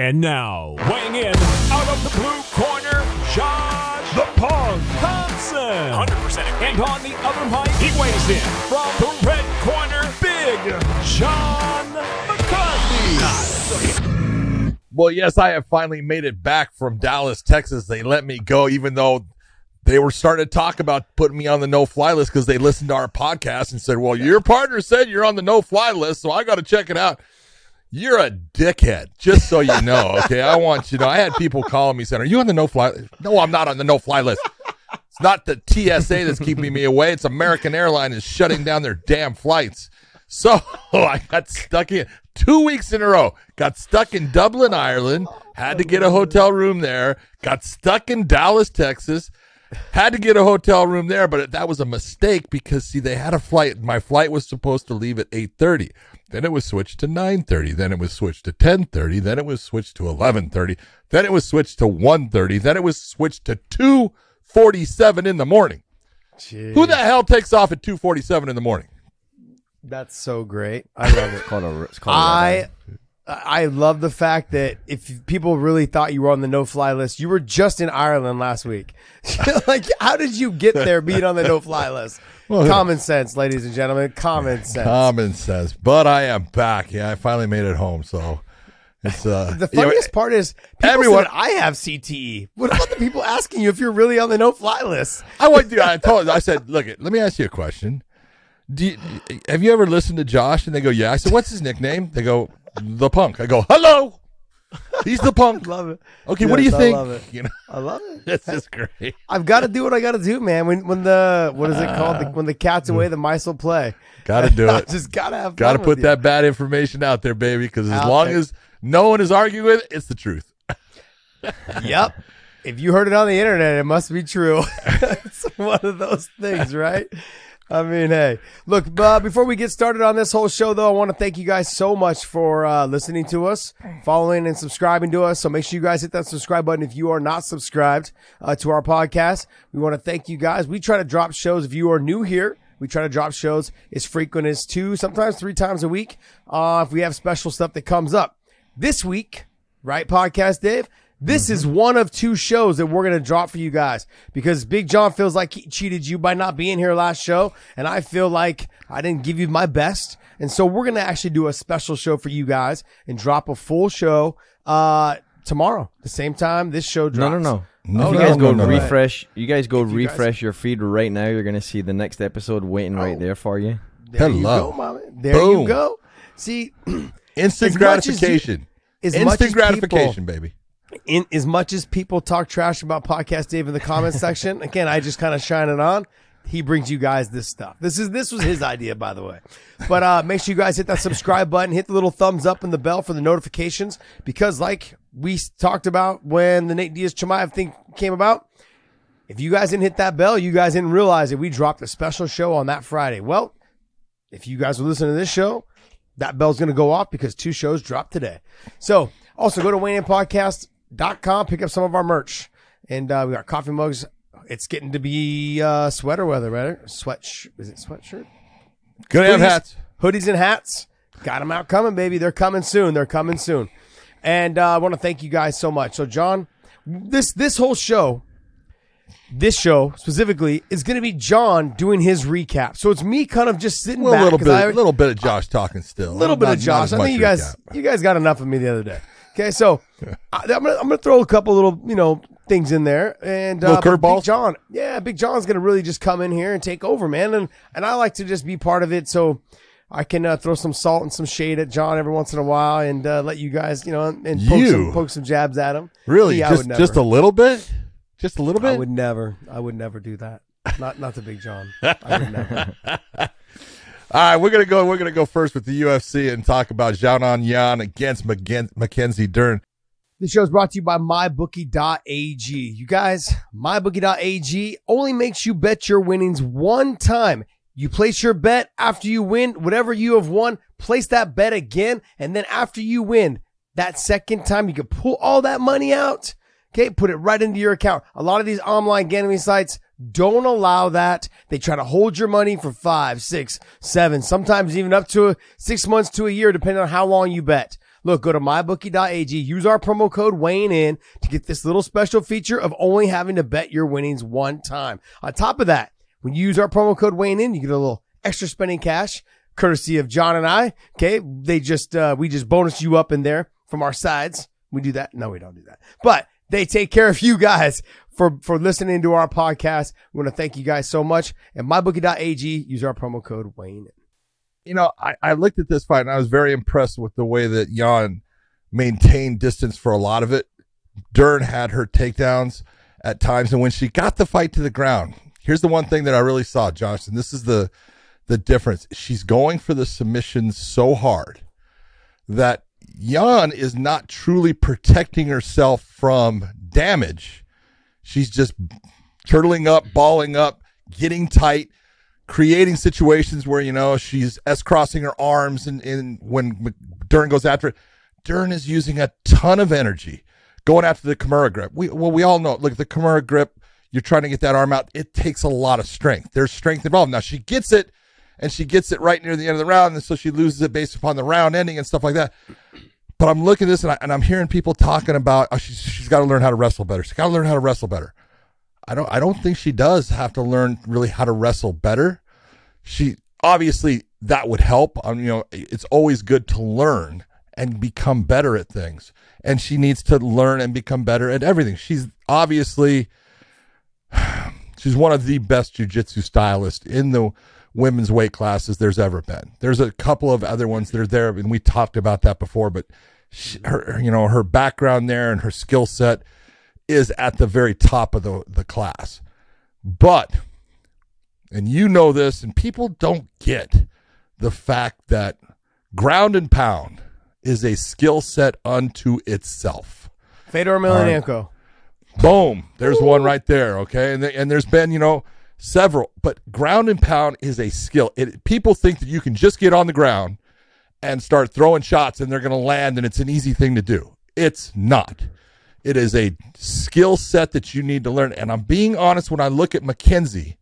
And now, weighing in out of the blue corner, Josh the Pong Thompson. 100%. And on the other mic, he weighs in from the red corner, Big John McCarthy. Well, yes, I have finally made it back from Dallas, Texas. They let me go, even though they were starting to talk about putting me on the no-fly list because they listened to our podcast and said, well, your partner said you're on the no-fly list, so I got to check it out. You're a dickhead, just so you know, okay? I want you to know. I had people calling me saying, are you on the no-fly list? No, I'm not on the no-fly list. It's not the TSA that's keeping me away. It's American Airlines is shutting down their damn flights. So I got stuck in 2 weeks in a row. Got stuck in Dublin, Ireland. Had to get a hotel room there. Got stuck in Dallas, Texas. Had to get a hotel room there, but that was a mistake because, see, they had a flight. My flight was supposed to leave at 8:30. Then it was switched to 9:30. Then it was switched to 10:30. Then it was switched to 11:30. Then it was switched to 1:30. Then it was switched to 2:47 in the morning. Jeez. Who the hell takes off at 2:47 in the morning? That's so great. I love it. I love the fact that if people really thought you were on the no-fly list, you were just in Ireland last week. Like, how did you get there being on the no-fly list? Well, common sense, ladies and gentlemen. Common sense. Common sense. But I am back. Yeah, I finally made it home, so... It's, the funniest part is everyone said, I have CTE. What about the people asking you if you're really on the no-fly list? I said, look, let me ask you a question. Have you ever listened to Josh? And they go, yeah. I said, what's his nickname? They go, the Punk. I go, hello. He's the Punk. Love it. Okay, yes, what do you think? I love it. You know? I love it. That's just great. I've got to do what I got to do, man. When the what is it called? When the cat's away, the mice will play. Got to do it. Just got to have. Got to put that bad information out there, baby. Because as long as no one is arguing with it, it's the truth. Yep. If you heard it on the internet, it must be true. It's one of those things, right? I mean, hey, look, before we get started on this whole show, though, I want to thank you guys so much for listening to us, following and subscribing to us. So make sure you guys hit that subscribe button if you are not subscribed to our podcast. We want to thank you guys. We try to drop shows. If you are new here, we try to drop shows as frequent as 2, sometimes 3 times a week if we have special stuff that comes up. This week, right, Podcast Dave? This is one of 2 shows that we're going to drop for you guys because Big John feels like he cheated you by not being here last show, and I feel like I didn't give you my best. And so we're going to actually do a special show for you guys and drop a full show tomorrow, the same time this show drops. No. You guys go refresh your feed right now. You're going to see the next episode waiting right there for you. There you go, mama. There you go. See, instant gratification. Instant gratification, baby. In as much as people talk trash about Podcast Dave in the comments section, again, I just kind of shine it on. He brings you guys this stuff. This was his idea, by the way. But make sure you guys hit that subscribe button, hit the little thumbs up and the bell for the notifications, because like we talked about when the Nate Diaz-Chimaev thing came about, if you guys didn't hit that bell, you guys didn't realize that we dropped a special show on that Friday. Well, if you guys were listening to this show, that bell's going to go off because 2 shows dropped today. So also go to WayneInPodcast.com, pick up some of our merch, and we got coffee mugs. It's getting to be sweater weather, right? Sweatshirt? Gonna have hats, hoodies, and hats. Got them out coming, baby. They're coming soon. And I want to thank you guys so much. So, John, this show specifically is going to be John doing his recap. So it's me kind of just sitting back. A little bit of Josh talking still. A little bit of Josh. I think you guys got enough of me the other day. Okay, so I'm gonna throw a couple little things in there, and curveballs. Big John's gonna really just come in here and take over, man, and I like to just be part of it, so I can throw some salt and some shade at John every once in a while, and let you guys and poke some jabs at him. Really, see, just a little bit. I would never do that. Not to Big John. I would never. All right, we're gonna go first with the UFC and talk about Zhang Nan Yan against Mackenzie Dern. This show is brought to you by MyBookie.ag. You guys, MyBookie.ag only makes you bet your winnings one time. You place your bet after you win, whatever you have won, place that bet again, and then after you win that second time, you can pull all that money out. Okay, put it right into your account. A lot of these online gambling sites don't allow that. They try to hold your money for 5, 6, 7, sometimes even up to 6 months to a year, depending on how long you bet. Look, go to MyBookie.ag, use our promo code WeighingIn to get this little special feature of only having to bet your winnings one time. On top of that, when you use our promo code WeighingIn, you get a little extra spending cash, courtesy of John and I. Okay, we just bonus you up in there from our sides. We do that? No, we don't do that. But they take care of you guys for listening to our podcast. We want to thank you guys so much. And MyBookie.ag, use our promo code WeighingIn. You know, I looked at this fight and I was very impressed with the way that Yan maintained distance for a lot of it. Dern had her takedowns at times, and when she got the fight to the ground, here's the one thing that I really saw, Johnson. This is the difference. She's going for the submission so hard that Yan is not truly protecting herself from damage. She's just turtling up, balling up, getting tight, creating situations where, you know, she's S-crossing her arms, and when Dern goes after it, Dern is using a ton of energy going after the Kimura grip. We all know, look, the Kimura grip, you're trying to get that arm out. It takes a lot of strength. There's strength involved. Now, she gets it, and she gets it right near the end of the round, and so she loses it based upon the round ending and stuff like that. But I'm looking at this, and I'm hearing people talking about, oh, she's got to learn how to wrestle better. She's got to learn how to wrestle better. I don't think she does have to learn really how to wrestle better. She obviously, that would help. You know, it's always good to learn and become better at things. And she needs to learn and become better at everything. She's obviously, she's one of the best jiu-jitsu stylists in the women's weight classes there's ever been. There's a couple of other ones that are there, and we talked about that before, but her background there and her skill set is at the very top of the class. But, and you know this, and people don't get the fact that ground and pound is a skill set unto itself. Fedor Emelianenko. Boom. There's one right there, okay? And there's been, you know, several. But ground and pound is a skill. People think that you can just get on the ground and start throwing shots and they're going to land and it's an easy thing to do. It's not. It is a skill set that you need to learn. And I'm being honest, when I look at Mackenzie,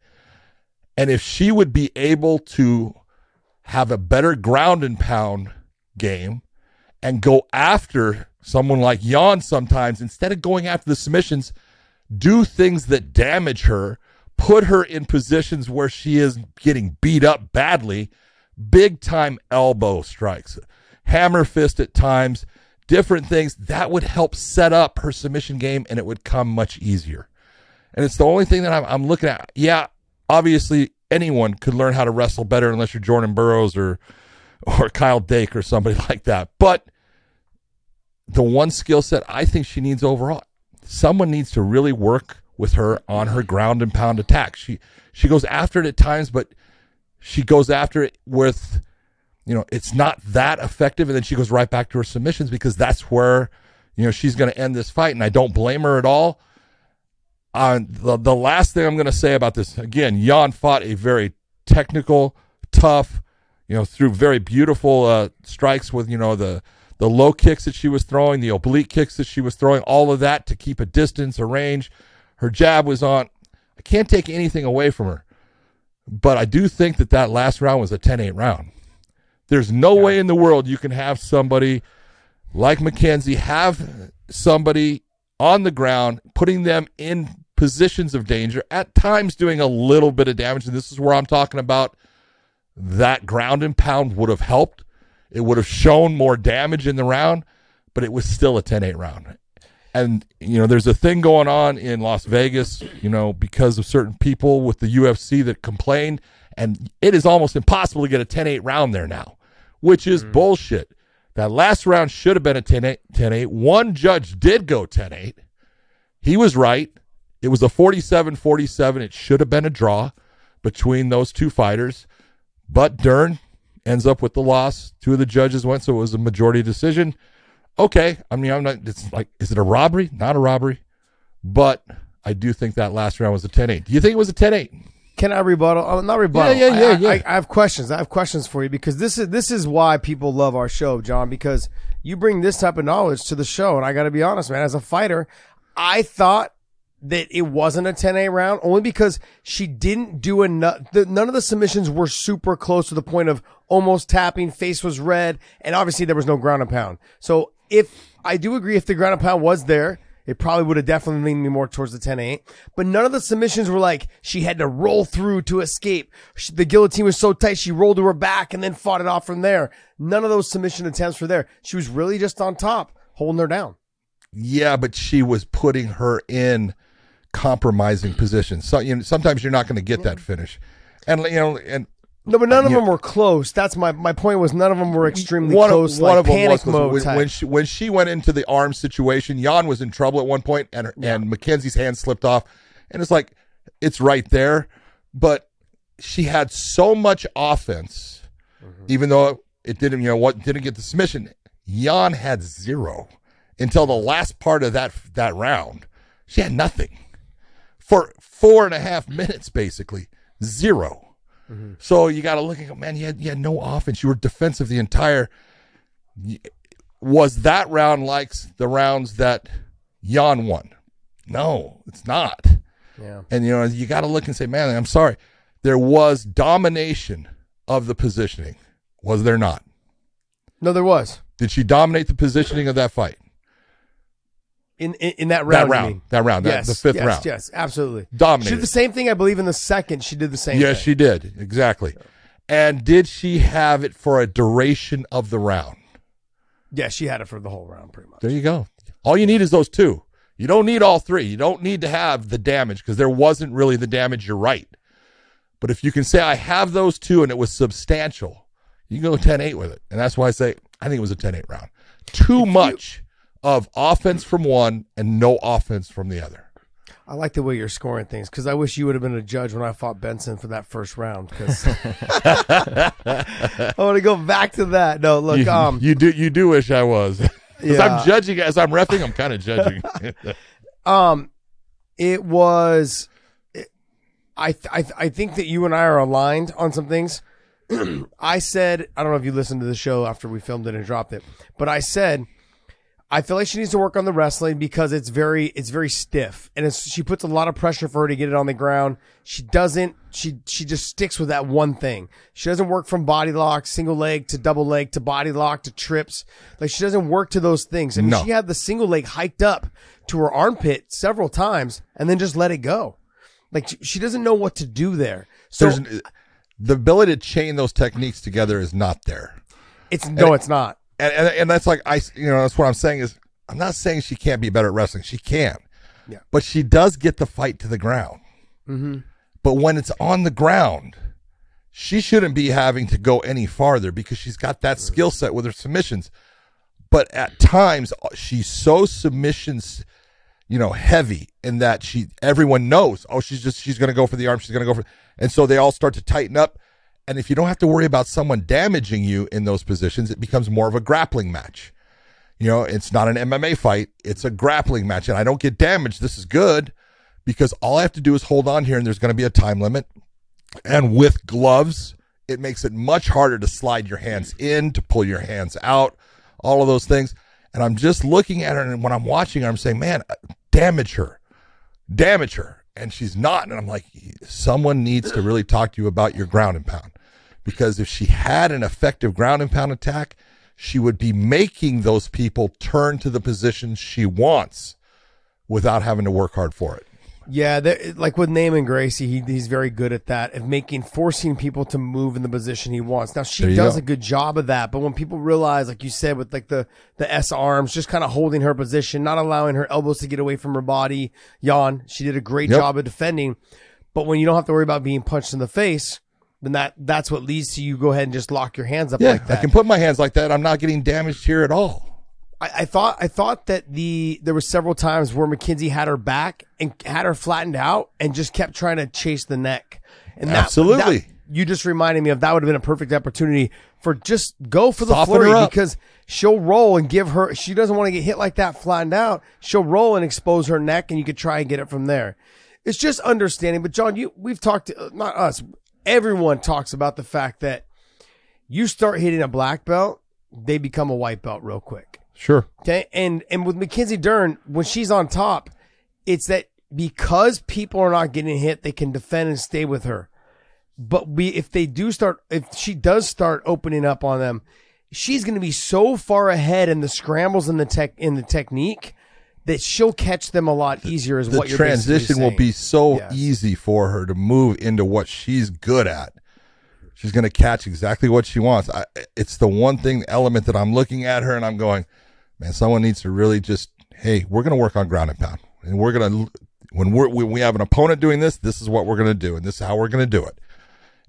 and if she would be able to have a better ground and pound game and go after someone like Yan sometimes, instead of going after the submissions, do things that damage her, put her in positions where she is getting beat up badly, big-time elbow strikes, hammer fist at times, different things that would help set up her submission game, and it would come much easier. And it's the only thing that I'm looking at. Yeah, obviously anyone could learn how to wrestle better unless you're Jordan Burroughs or Kyle Dake or somebody like that. But the one skill set I think she needs overall, someone needs to really work with her on her ground and pound attack. She goes after it at times, but she goes after it with, you know, it's not that effective. And then she goes right back to her submissions because that's where, you know, she's going to end this fight. And I don't blame her at all. The last thing I'm going to say about this, again, Yan fought a very technical, tough, you know, through very beautiful strikes with, you know, the low kicks that she was throwing, the oblique kicks that she was throwing, all of that to keep a distance, a range. Her jab was on. I can't take anything away from her. But I do think that that last round was a 10-8 round. There's no way in the world you can have somebody like Mackenzie, have somebody on the ground, putting them in positions of danger, at times doing a little bit of damage. And this is where I'm talking about that ground and pound would have helped. It would have shown more damage in the round, but it was still a 10-8 round. And, you know, there's a thing going on in Las Vegas, you know, because of certain people with the UFC that complained, and it is almost impossible to get a 10-8 round there now, which is bullshit. That last round should have been a 10-8. One judge did go 10-8. He was right. It was a 47-47. It should have been a draw between those two fighters. But Dern ends up with the loss. Two of the judges went, so it was a majority decision. Okay. I mean, I'm not, it's like, is it a robbery? Not a robbery. But I do think that last round was a 10-8. Do you think it was a 10-8? Can I rebuttal? Oh, not rebuttal. Yeah. I have questions. I have questions for you because this is why people love our show, John, because you bring this type of knowledge to the show. And I got to be honest, man, as a fighter, I thought that it wasn't a 10A round, only because she didn't do enough. None of the submissions were super close to the point of almost tapping. Face was red, and obviously there was no ground and pound. So if I do agree, if the ground and pound was there, it probably would have definitely leaned me more towards the 10-8. But none of the submissions were like she had to roll through to escape. The guillotine was so tight, she rolled to her back and then fought it off from there. None of those submission attempts were there. She was really just on top, holding her down. Yeah, but she was putting her in compromising positions. So, you know, sometimes you're not going to get that finish. And, you know, and no, but none of them were close. That's my point was none of them were extremely close. One like of them panic mode was when she went into the arm situation. Yan was in trouble at one point, and Mackenzie's hand slipped off, and it's like it's right there. But she had so much offense, even though it didn't. You know what? Didn't get the submission. Yan had zero until the last part of that round. She had nothing for 4.5 minutes, basically zero. Mm-hmm. So you got to look at, man, you had no offense. You were defensive the entire. Was that round like the rounds that Yan won? No, it's not. Yeah. And, you know, you got to look and say, man, I'm sorry. There was domination of the positioning. Was there not? No, there was. Did she dominate the positioning of that fight? In that round. That round. Yes, the fifth round. Yes, absolutely. Dominated. She did the same thing, I believe, in the second. She did the same thing. Yes, she did. Exactly. And did she have it for a duration of the round? Yeah, she had it for the whole round, pretty much. There you go. All you need is those two. You don't need all three. You don't need to have the damage because there wasn't really the damage. You're right. But if you can say, I have those two and it was substantial, you can go 10-8 with it. And that's why I say, I think it was a 10-8 round. Too much of offense from one and no offense from the other. I like the way you're scoring things because I wish you would have been a judge when I fought Benson for that first round. Because I want to go back to that. No, look, you do wish I was. Yeah. I'm judging as I'm reffing. I'm kind of judging. I think that you and I are aligned on some things. I said, I don't know if you listened to the show after we filmed it and dropped it, but I said, I feel like she needs to work on the wrestling because it's very stiff, and she puts a lot of pressure for her to get it on the ground. She doesn't. She just sticks with that one thing. She doesn't work from body lock, single leg to double leg to body lock to trips. Like she doesn't work to those things. I mean, she had the single leg hiked up to her armpit several times and then just let it go. Like she doesn't know what to do there. So the ability to chain those techniques together is not there. It's not. And that's like that's what I'm saying is I'm not saying she can't be better at wrestling. She can, but she does get the fight to the ground. Mm-hmm. But when it's on the ground, she shouldn't be having to go any farther because she's got that skill set with her submissions. But at times she's so submissions, heavy in that everyone knows. Oh, she's going to go for the arm. She's going to go for, and so they all start to tighten up. And if you don't have to worry about someone damaging you in those positions, it becomes more of a grappling match. It's not an MMA fight. It's a grappling match. And I don't get damaged. This is good because all I have to do is hold on here and there's going to be a time limit. And with gloves, it makes it much harder to slide your hands in, to pull your hands out, all of those things. And I'm just looking at her. And when I'm watching her, I'm saying, man, damage her. And she's not. And I'm like, someone needs to really talk to you about your ground and pound. Because if she had an effective ground and pound attack, she would be making those people turn to the position she wants without having to work hard for it. Yeah, like with Naaman Gracie, he's very good at that, of forcing people to move in the position he wants. Now, she does a good job of that, but when people realize, like you said, with like the S-arms, just kind of holding her position, not allowing her elbows to get away from her body, she did a great job of defending. But when you don't have to worry about being punched in the face, then that's what leads to you go ahead and just lock your hands up like that. I can put my hands like that. I'm not getting damaged here at all. I thought that there were several times where Mackenzie had her back and had her flattened out and just kept trying to chase the neck. And absolutely, you just reminded me of that would have been a perfect opportunity for just go for the flurry because she'll roll and give her. She doesn't want to get hit like that flattened out. She'll roll and expose her neck, and you could try and get it from there. It's just understanding. But John, we've talked, not us, everyone talks about the fact that you start hitting a black belt, they become a white belt real quick. Sure. Okay. And with Mackenzie Dern, when she's on top, it's that because people are not getting hit, they can defend and stay with her. But if she does start opening up on them, she's going to be so far ahead in the scrambles and the technique that she'll catch them a lot easier. Is what you're basically saying. The transition will be so easy for her to move into what she's good at. She's going to catch exactly what she wants. It's the one thing, the element that I'm looking at her and I'm going, man, someone needs to really just, hey, we're going to work on ground and pound, and we're going to when we have an opponent doing this, this is what we're going to do, and this is how we're going to do it,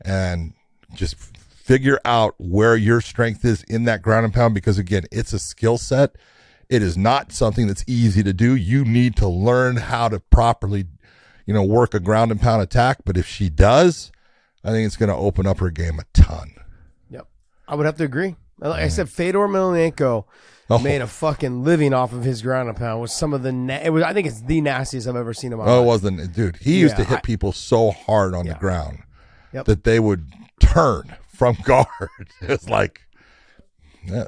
and just figure out where your strength is in that ground and pound, because again, it's a skill set. It is not something that's easy to do. You need to learn how to properly, work a ground and pound attack. But if she does, I think it's going to open up her game a ton. Yep. I would have to agree. Like I said, Fedor Emelianenko made a fucking living off of his ground and pound with some of the I think it's the nastiest I've ever seen in my life. Oh, it wasn't, dude. He used to hit people so hard on the ground that they would turn from guard. It's like, yeah.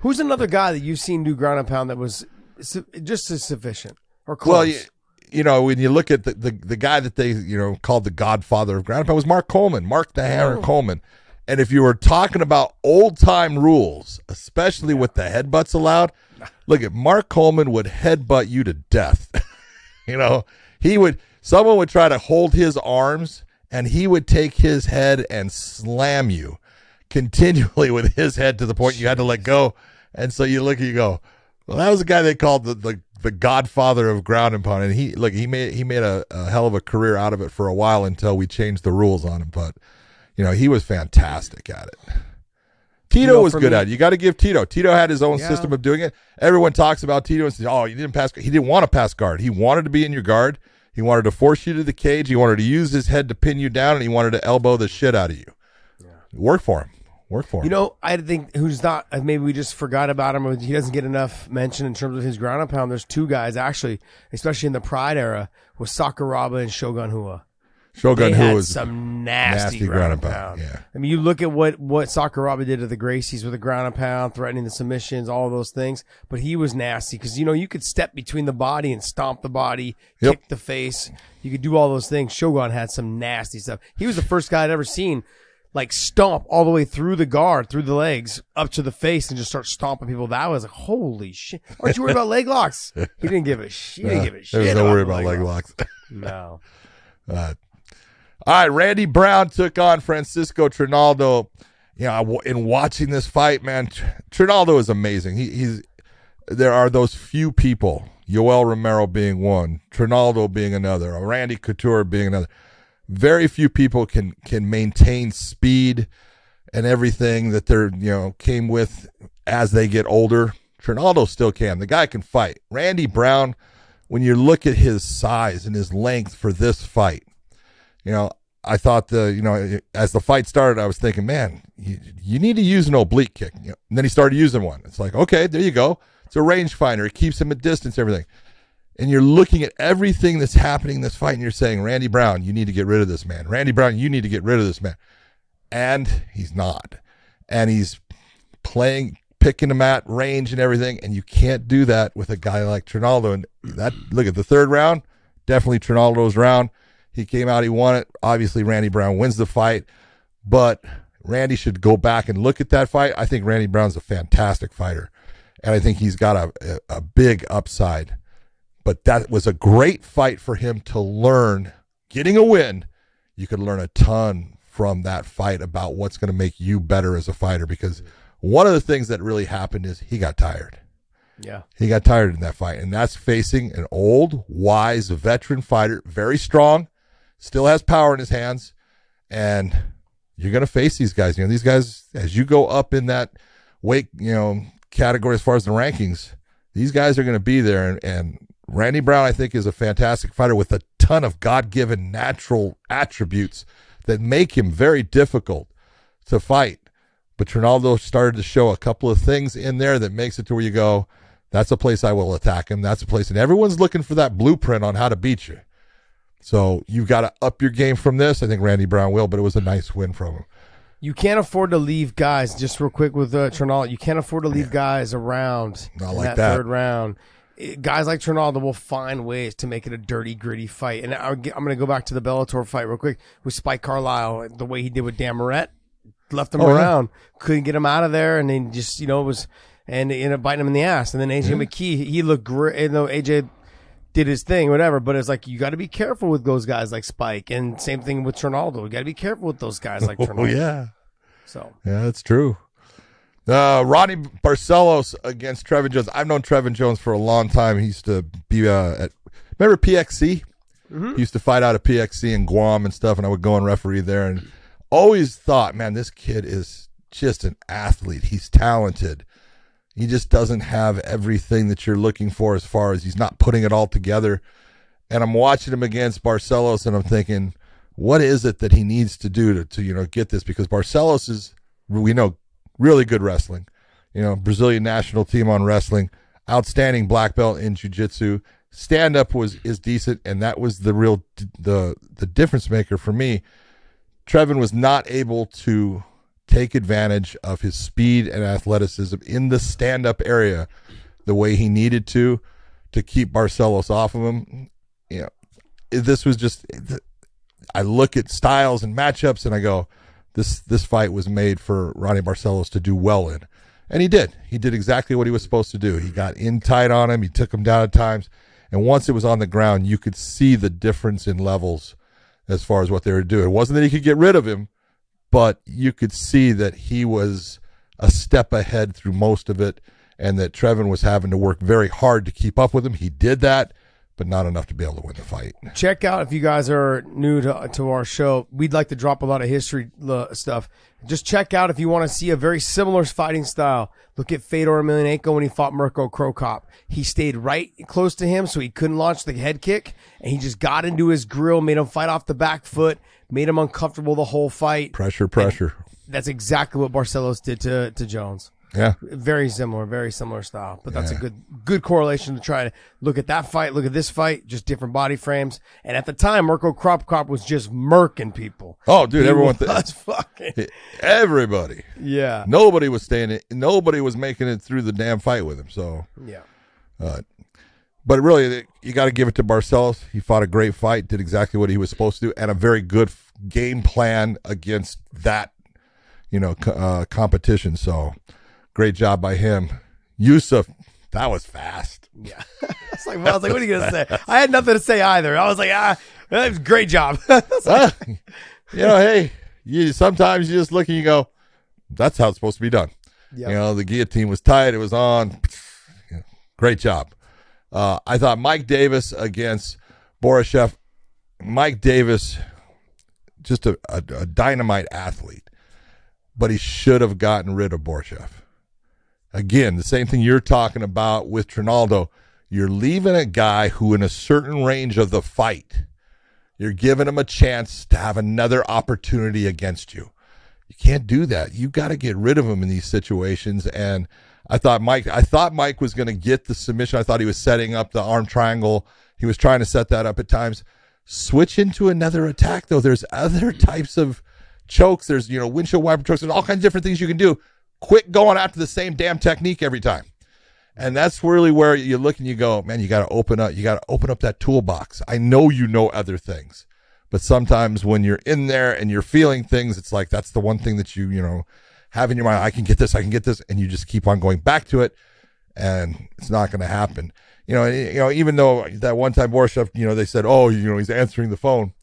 Who's another guy that you've seen do ground and pound that was just as sufficient or close? Well, when you look at the guy that they called the godfather of ground and pound was Mark Coleman, Mark the Hammer Coleman. And if you were talking about old time rules, especially with the headbutts allowed, look at Mark Coleman would headbutt you to death. Someone would try to hold his arms, and he would take his head and slam you continually with his head to the point you had to let go. And so you look and you go, well, that was a guy they called the godfather of ground and pound. And he made a hell of a career out of it for a while until we changed the rules on him. But, he was fantastic at it. Tito was good at it. You got to give Tito. Tito had his own system of doing it. Everyone talks about Tito and says, oh, you didn't pass. He didn't want to pass guard. He wanted to be in your guard. He wanted to force you to the cage. He wanted to use his head to pin you down, and he wanted to elbow the shit out of you. Yeah. Work for him. I think who's not, maybe we just forgot about him, or he doesn't get enough mention in terms of his ground and pound. There's two guys, actually, especially in the Pride era, was Sakuraba and Shogun Hua. Shogun Hua was some nasty ground and pound. Yeah. I mean, you look at what Sakuraba did to the Gracies with the ground and pound, threatening the submissions, all of those things. But he was nasty because, you could step between the body and stomp the body, kick the face. You could do all those things. Shogun had some nasty stuff. He was the first guy I'd ever seen, like, stomp all the way through the guard, through the legs, up to the face, and just start stomping people. That was like, holy shit. Aren't you worried about leg locks? He didn't give a shit. There was no worry about leg locks. No. All right, Randy Brown took on Francisco Trinaldo. In watching this fight, man, Trinaldo is amazing. There are those few people, Yoel Romero being one, Trinaldo being another, Randy Couture being another. Very few people can maintain speed and everything that they're came with as they get older. Trinaldo still can. The guy can fight. Randy Brown, when you look at his size and his length for this fight, I thought as the fight started, I was thinking, man, you need to use an oblique kick. And then he started using one. It's like, okay, there you go. It's a rangefinder. It keeps him at distance, everything. And you're looking at everything that's happening in this fight, and you're saying, Randy Brown, you need to get rid of this man. Randy Brown, you need to get rid of this man. And he's not. And he's picking him at range and everything, and you can't do that with a guy like Trinaldo. And look at the third round, definitely Trinaldo's round. He came out, he won it. Obviously, Randy Brown wins the fight, but Randy should go back and look at that fight. I think Randy Brown's a fantastic fighter, and I think he's got a big upside. But that was a great fight for him to learn. Getting a win, you could learn a ton from that fight about what's going to make you better as a fighter, because one of the things that really happened is he got tired. Yeah. He got tired in that fight, and that's facing an old, wise, veteran fighter, very strong, still has power in his hands, and you're going to face these guys. These guys, as you go up in that weight, category as far as the rankings, these guys are going to be there. And Randy Brown, I think, is a fantastic fighter with a ton of God-given natural attributes that make him very difficult to fight. But Trinaldo started to show a couple of things in there that makes it to where you go, that's a place I will attack him. That's a place. And everyone's looking for that blueprint on how to beat you. So you've got to up your game from this. I think Randy Brown will, but it was a nice win from him. You can't afford to leave guys, just real quick with Trinaldo, you can't afford to leave guys around in that third round guys like Trinaldo will find ways to make it a dirty, gritty fight. And I'm going to go back to the Bellator fight real quick with Spike Carlyle, the way he did with Damarett, left him around, couldn't get him out of there, and then just, you know, was, and ended up biting him in the ass. And then AJ McKee, he looked great, you know, AJ did his thing, whatever, but it's like, you got to be careful with those guys like Spike, and same thing with Trinaldo. You got to be careful with those guys like Trinaldo. Oh, yeah. So. Yeah, that's true. Ronnie Barcelos against Trevin Jones. I've known Trevin Jones for a long time. He used to be at, remember PXC? Mm-hmm. He used to fight out of PXC in Guam and stuff, and I would go and referee there, and always thought, man, this kid is just an athlete. He's talented. He just doesn't have everything that you're looking for as far as he's not putting it all together. And I'm watching him against Barcelos, and I'm thinking, what is it that he needs to do to you know, get this? Because Barcelos is, we know, really good wrestling, you know, Brazilian national team on wrestling, outstanding black belt in jiu-jitsu, stand-up is decent, and that was the real the difference maker for me. Trevin was not able to take advantage of his speed and athleticism in the stand-up area the way he needed to keep Barcelos off of him. You know, this was just, I look at styles and matchups and I go, This fight was made for Ronnie Barcelos to do well in. And he did. He did exactly what he was supposed to do. He got in tight on him. He took him down at times. And once it was on the ground, you could see the difference in levels as far as what they were doing. It wasn't that he could get rid of him, but you could see that he was a step ahead through most of it and that Trevin was having to work very hard to keep up with him. He did that, but not enough to be able to win the fight. Check out, if you guys are new to our show, we'd like to drop a lot of history stuff. Just check out if you want to see a very similar fighting style. Look at Fedor Emelianenko when he fought Mirko Cro Cop. He stayed right close to him, so he couldn't launch the head kick, and he just got into his grill, made him fight off the back foot, made him uncomfortable the whole fight. Pressure. And that's exactly what Barcelos did to Jones. Yeah. Very similar style. But that's a good correlation to try to look at that fight, look at this fight, just different body frames. And at the time, Mirko Cro Cop was just murking people. Oh, dude, everybody. Yeah. Nobody was staying in. Nobody was making it through the damn fight with him. So, yeah. But really, you got to give it to Barcelos. He fought a great fight, did exactly what he was supposed to do, and a very good game plan against that, you know, competition. So, great job by him. Yusuf, that was fast. Yeah. I was like, what are you going to say? I had nothing to say either. I was like, that was great job. You know, hey, sometimes you just look and you go, that's how it's supposed to be done. Yep. You know, the guillotine was tight. It was on. Great job. I thought Mike Davis against Borishev. Mike Davis, just a dynamite athlete, but he should have gotten rid of Borishev. Again, the same thing you're talking about with Trinaldo. You're leaving a guy who in a certain range of the fight, you're giving him a chance to have another opportunity against you. You can't do that. You got to get rid of him in these situations. And I thought Mike was going to get the submission. I thought he was setting up the arm triangle. He was trying to set that up at times. Switch into another attack, though. There's other types of chokes. There's, you know, windshield wiper chokes. There's all kinds of different things you can do. Quit going after the same damn technique every time. And that's really where you look and you go, man, you got to open up. You got to open up that toolbox. I know you know other things, but sometimes when you're in there and you're feeling things, it's like that's the one thing that you know, have in your mind. I can get this, and you just keep on going back to it, and it's not going to happen. You know, even though that one time Borishev, you know, they said, oh, you know, he's answering the phone.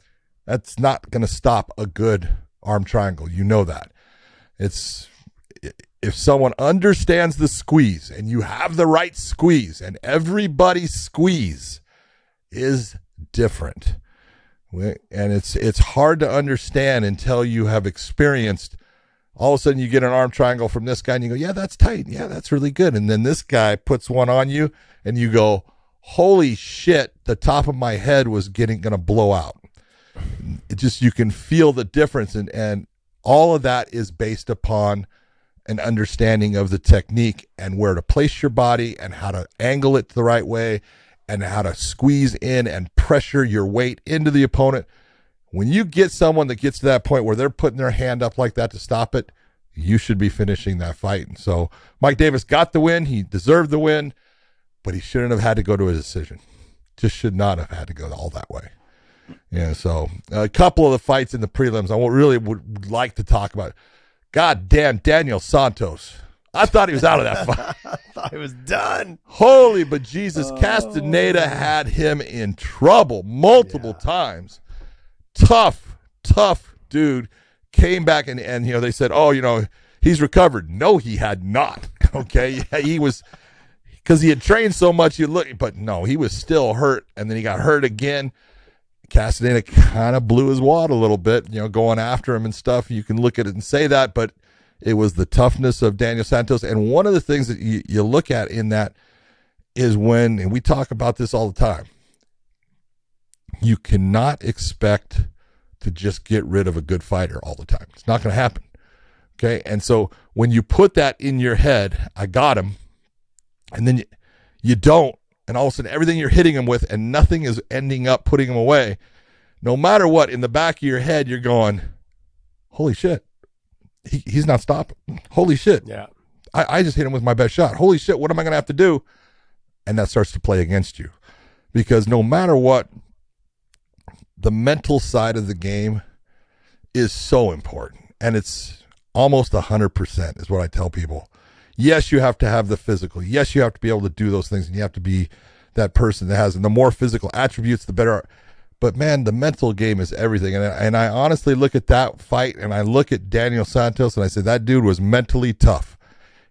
That's not going to stop a good arm triangle. You know that. It's, if someone understands the squeeze and you have the right squeeze, and everybody's squeeze is different, and it's hard to understand until you have experienced. All of a sudden you get an arm triangle from this guy and you go, yeah, that's tight. Yeah, that's really good. And then this guy puts one on you and you go, holy shit, the top of my head was going to blow out. It just, you can feel the difference. And all of that is based upon an understanding of the technique and where to place your body and how to angle it the right way and how to squeeze in and pressure your weight into the opponent. When you get someone that gets to that point where they're putting their hand up like that to stop it, you should be finishing that fight. And so Mike Davis got the win. He deserved the win. but he shouldn't have had to go to a decision. Just should not have had to go all that way. Yeah, so a couple of the fights in the prelims I really would like to talk about. God damn, Daniel Santos. I thought he was out of that fight. I thought he was done. Holy bejesus. Oh. Castaneda had him in trouble multiple times. Tough dude. Came back and they said, oh, he's recovered. No, he had not. Okay. He was, because he had trained so much, but no, he was still hurt. And then he got hurt again. Castaneda kind of blew his wad a little bit, going after him and stuff. You can look at it and say that, but it was the toughness of Daniel Santos. And one of the things that you look at in that is when, and we talk about this all the time, you cannot expect to just get rid of a good fighter all the time. It's not going to happen. Okay. And so when you put that in your head, I got him, and then you don't, and all of a sudden everything you're hitting him with and nothing is ending up putting him away, no matter what, in the back of your head, you're going, holy shit, he's not stopping. Holy shit. Yeah. I just hit him with my best shot. Holy shit. What am I going to have to do? And that starts to play against you, because no matter what, the mental side of the game is so important, and it's almost 100% is what I tell people. Yes, you have to have the physical. Yes, you have to be able to do those things, and you have to be that person that has, and the more physical attributes, the better. But man, the mental game is everything. And I honestly look at that fight, and I look at Daniel Santos, and I say, that dude was mentally tough.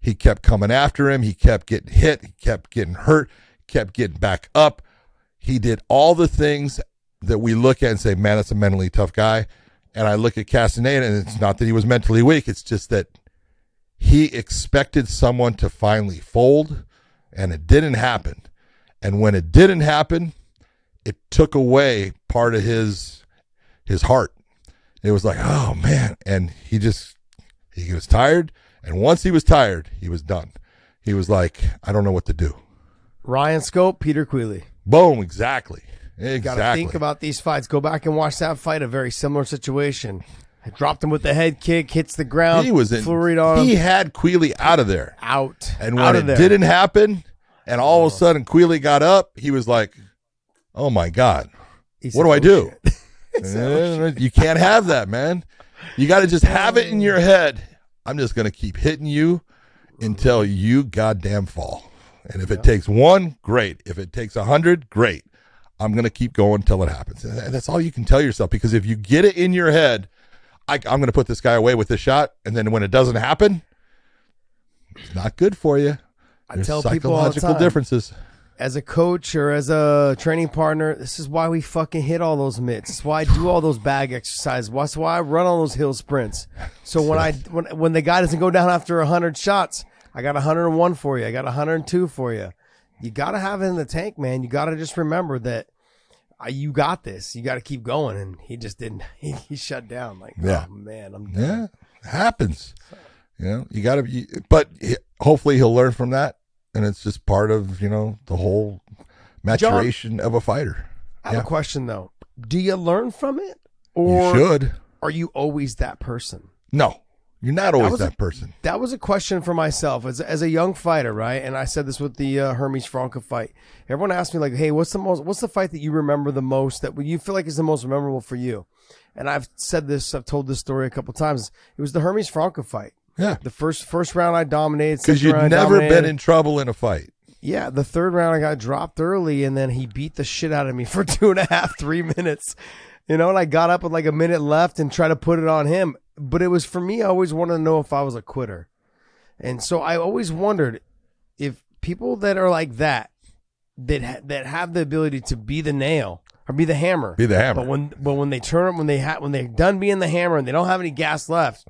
He kept coming after him. He kept getting hit. He kept getting hurt, kept getting back up. He did all the things that we look at and say, man, that's a mentally tough guy. And I look at Castaneda, and it's not that he was mentally weak. It's just that he expected someone to finally fold, and it didn't happen. And when it didn't happen, it took away part of his heart. It was like, oh man. And he was tired. And once he was tired, he was done. He was like, I don't know what to do. Ryan Scope, Peter Queally. Boom. Exactly. You got to think about these fights. Go back and watch that fight. A very similar situation. I dropped him with the head kick, hits the ground. He was in. He had Queally out of there. Out. And when it didn't happen, and all of a sudden Queally got up, he was like, oh my God, what do I do? You can't have that, man. You got to just have it in your head. I'm just going to keep hitting you until you goddamn fall. And if it takes one, great. If it takes 100, great. I'm going to keep going till it happens. And that's all you can tell yourself, because if you get it in your head, I'm going to put this guy away with this shot, and then when it doesn't happen, it's not good for you. There's psychological differences. As a coach or as a training partner, this is why we fucking hit all those mitts. This is why I do all those bag exercises. That's why I run all those hill sprints. So when the guy doesn't go down after 100 shots, I got 101 for you. I got 102 for you. You got to have it in the tank, man. You got to just remember that you got this. You got to keep going. And he just didn't. He shut down. Like, oh, man, I'm done. Yeah, it happens. So, you got to. But hopefully he'll learn from that. And it's just part of, the whole maturation of a fighter. I have a question, though. Do you learn from it? Or you should. Are you always that person? No. You're not always that person. That was a question for myself as a young fighter, right? And I said this with the Hermes Franca fight. Everyone asked me, like, hey, what's the fight that you remember the most, that you feel like is the most memorable for you? And I've told this story a couple times. It was the Hermes Franca fight. Yeah. The first round I dominated. Because you'd never been in trouble in a fight. Yeah, the third round I got dropped early, and then he beat the shit out of me for 2.5-3 minutes. And I got up with like a minute left and tried to put it on him. But it was, for me, I always wanted to know if I was a quitter. And so I always wondered if people that are like that have the ability to be the nail or be the hammer. Be the hammer. But when they turn up, when they're done being the hammer and they don't have any gas left,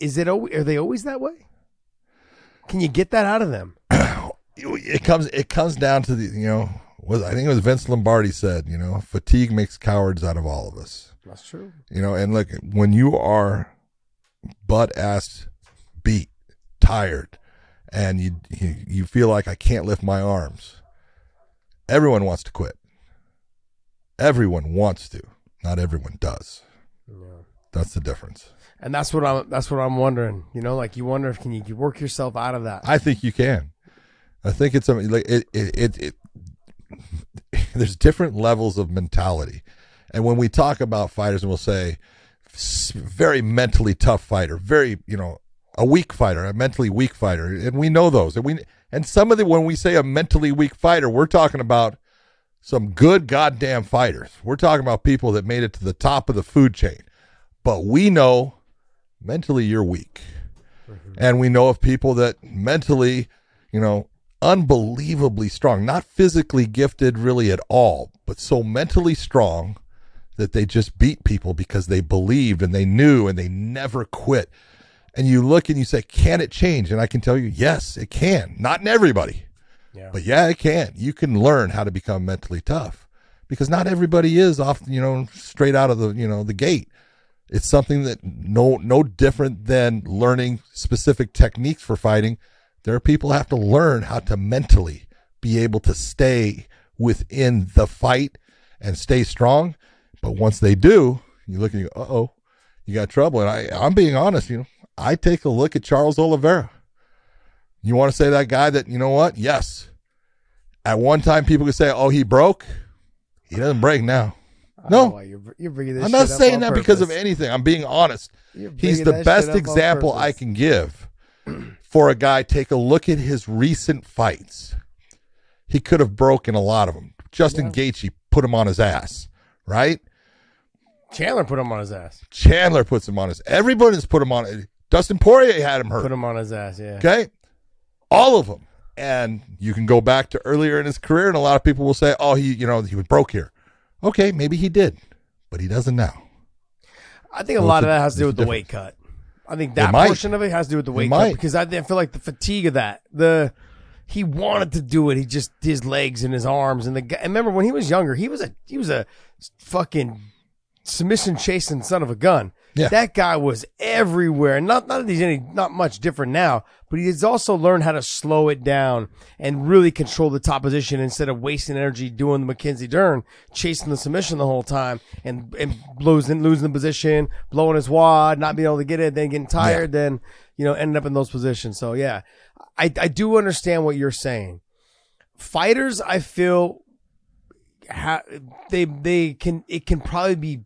are they always that way? Can you get that out of them? It comes down to the, I think it was Vince Lombardi said, fatigue makes cowards out of all of us. That's true. And look, when you are butt-ass beat, tired, and you feel like I can't lift my arms, everyone wants to quit. Everyone wants to. Not everyone does. Yeah. That's the difference. And that's what I'm wondering. You wonder if can you work yourself out of that? I think you can. I think it's something like there's different levels of mentality. And when we talk about fighters and we'll say very mentally tough fighter, very, you know, a weak fighter, a mentally weak fighter. And we know those. And some of the, when we say a mentally weak fighter, we're talking about some good goddamn fighters. We're talking about people that made it to the top of the food chain. But we know mentally you're weak. Mm-hmm. And we know of people that mentally, you know, unbelievably strong, not physically gifted really at all, but so mentally strong that they just beat people because they believed and they knew and they never quit. And you look and you say, can it change? And I can tell you, yes, it can. Not in everybody, yeah, but yeah, it can. You can learn how to become mentally tough because not everybody is off, you know, straight out of the, you know, the gate. It's something that no different than learning specific techniques for fighting. There are people who have to learn how to mentally be able to stay within the fight and stay strong. But once they do, you look and you go, uh-oh, you got trouble. And I'm being honest, you know, I take a look at Charles Oliveira. You want to say that guy that, you know what? Yes. At one time, people could say, oh, he broke. He doesn't break now. No, you're bringing this I'm not saying that purpose. Because of anything. I'm being honest. He's the best example I can give for a guy. Take a look at his recent fights. He could have broken a lot of them. Justin Gaethje put him on his ass, right? Chandler put him on his ass. Chandler puts him on his ass. Everybody's put him on it. Dustin Poirier had him hurt. Put him on his ass, yeah. Okay? All of them. And you can go back to earlier in his career, and a lot of people will say, oh, he was broke here. Okay, maybe he did, but he doesn't now. I think a lot of that has to do with the weight cut. I think that portion of it has to do with the weight cut because I feel like the fatigue of that. He wanted to do it. He just his legs and his arms and the guy. Remember when he was younger, he was a fucking submission chasing son of a gun. Yeah. That guy was everywhere. Not that he's not much different now, but he has also learned how to slow it down and really control the top position instead of wasting energy doing the Mackenzie Dern, chasing the submission the whole time and losing the position, blowing his wad, not being able to get it, then getting tired, then, you know, ending up in those positions. So yeah, I do understand what you're saying. Fighters, I feel it can probably be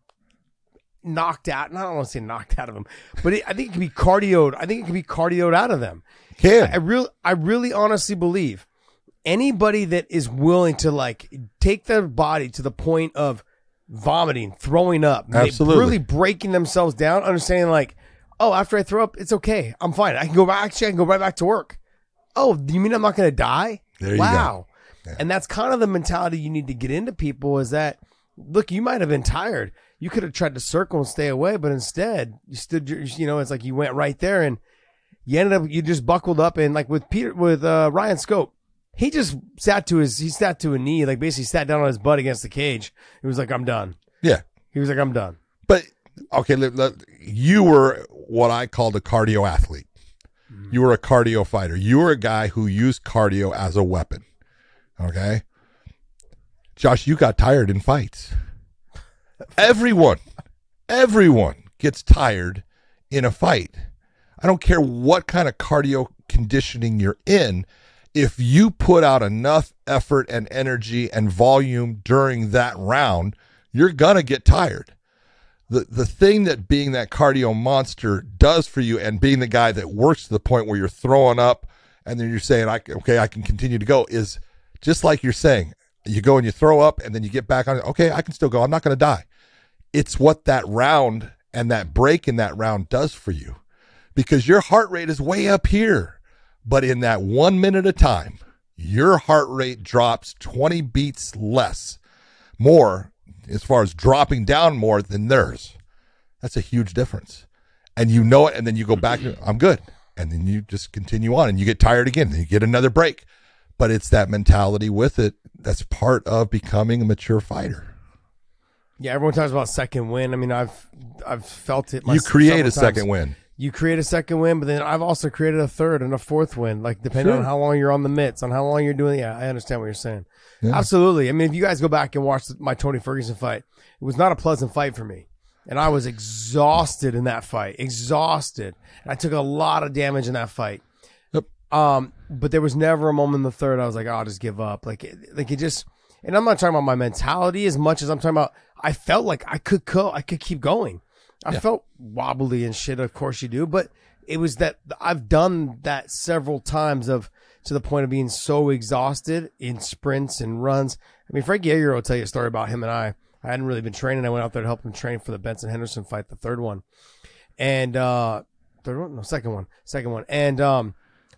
knocked out. And I don't want to say knocked out of them, but I think it can be cardioed. I think it can be cardioed out of them. Yeah. I really honestly believe anybody that is willing to like take their body to the point of vomiting, throwing up, really breaking themselves down, understanding like, oh, after I throw up, it's okay. I'm fine. I can go right back to work. Oh, you mean I'm not going to die? There you go. Yeah. And that's kind of the mentality you need to get into people is that, look, you might have been tired. You could have tried to circle and stay away, but instead you stood, you know, it's like you went right there and you just buckled up. And like with Ryan Scope, he just sat to a knee, like basically sat down on his butt against the cage. He was like, I'm done. Yeah. He was like, I'm done. But okay, you were what I called a cardio athlete. Mm-hmm. You were a cardio fighter. You were a guy who used cardio as a weapon. Okay. Josh, you got tired in fights. Everyone gets tired in a fight. I don't care what kind of cardio conditioning you're in. If you put out enough effort and energy and volume during that round, you're going to get tired. The thing that being that cardio monster does for you and being the guy that works to the point where you're throwing up and then you're saying, I can continue to go is just like you're saying, you go and you throw up and then you get back on it. Okay, I can still go. I'm not going to die. It's what that round and that break in that round does for you because your heart rate is way up here. But in that 1 minute of time, your heart rate drops 20 beats more as far as dropping down more than theirs. That's a huge difference. And you know it. And then you go back to, I'm good. And then you just continue on and you get tired again. Then you get another break. But it's that mentality with it. That's part of becoming a mature fighter. Yeah, everyone talks about second win. I mean, I've felt it myself. You create a second win. You create a second win, but then I've also created a third and a fourth win, like depending on how long you're on the mitts, on how long you're doing. Yeah, I understand what you're saying. Yeah. Absolutely. I mean, if you guys go back and watch my Tony Ferguson fight, it was not a pleasant fight for me. And I was exhausted in that fight. Exhausted. And I took a lot of damage in that fight. But there was never a moment in the third I was like, oh, I'll just give up. Like it just. And I'm not talking about my mentality as much as I'm talking about I felt like I could keep going. I felt wobbly and shit. Of course you do, but it was that I've done that several times to the point of being so exhausted in sprints and runs. I mean, Frankie Aguirre will tell you a story about him and I. I hadn't really been training. I went out there to help him train for the Benson Henderson fight, the third one, and second one, and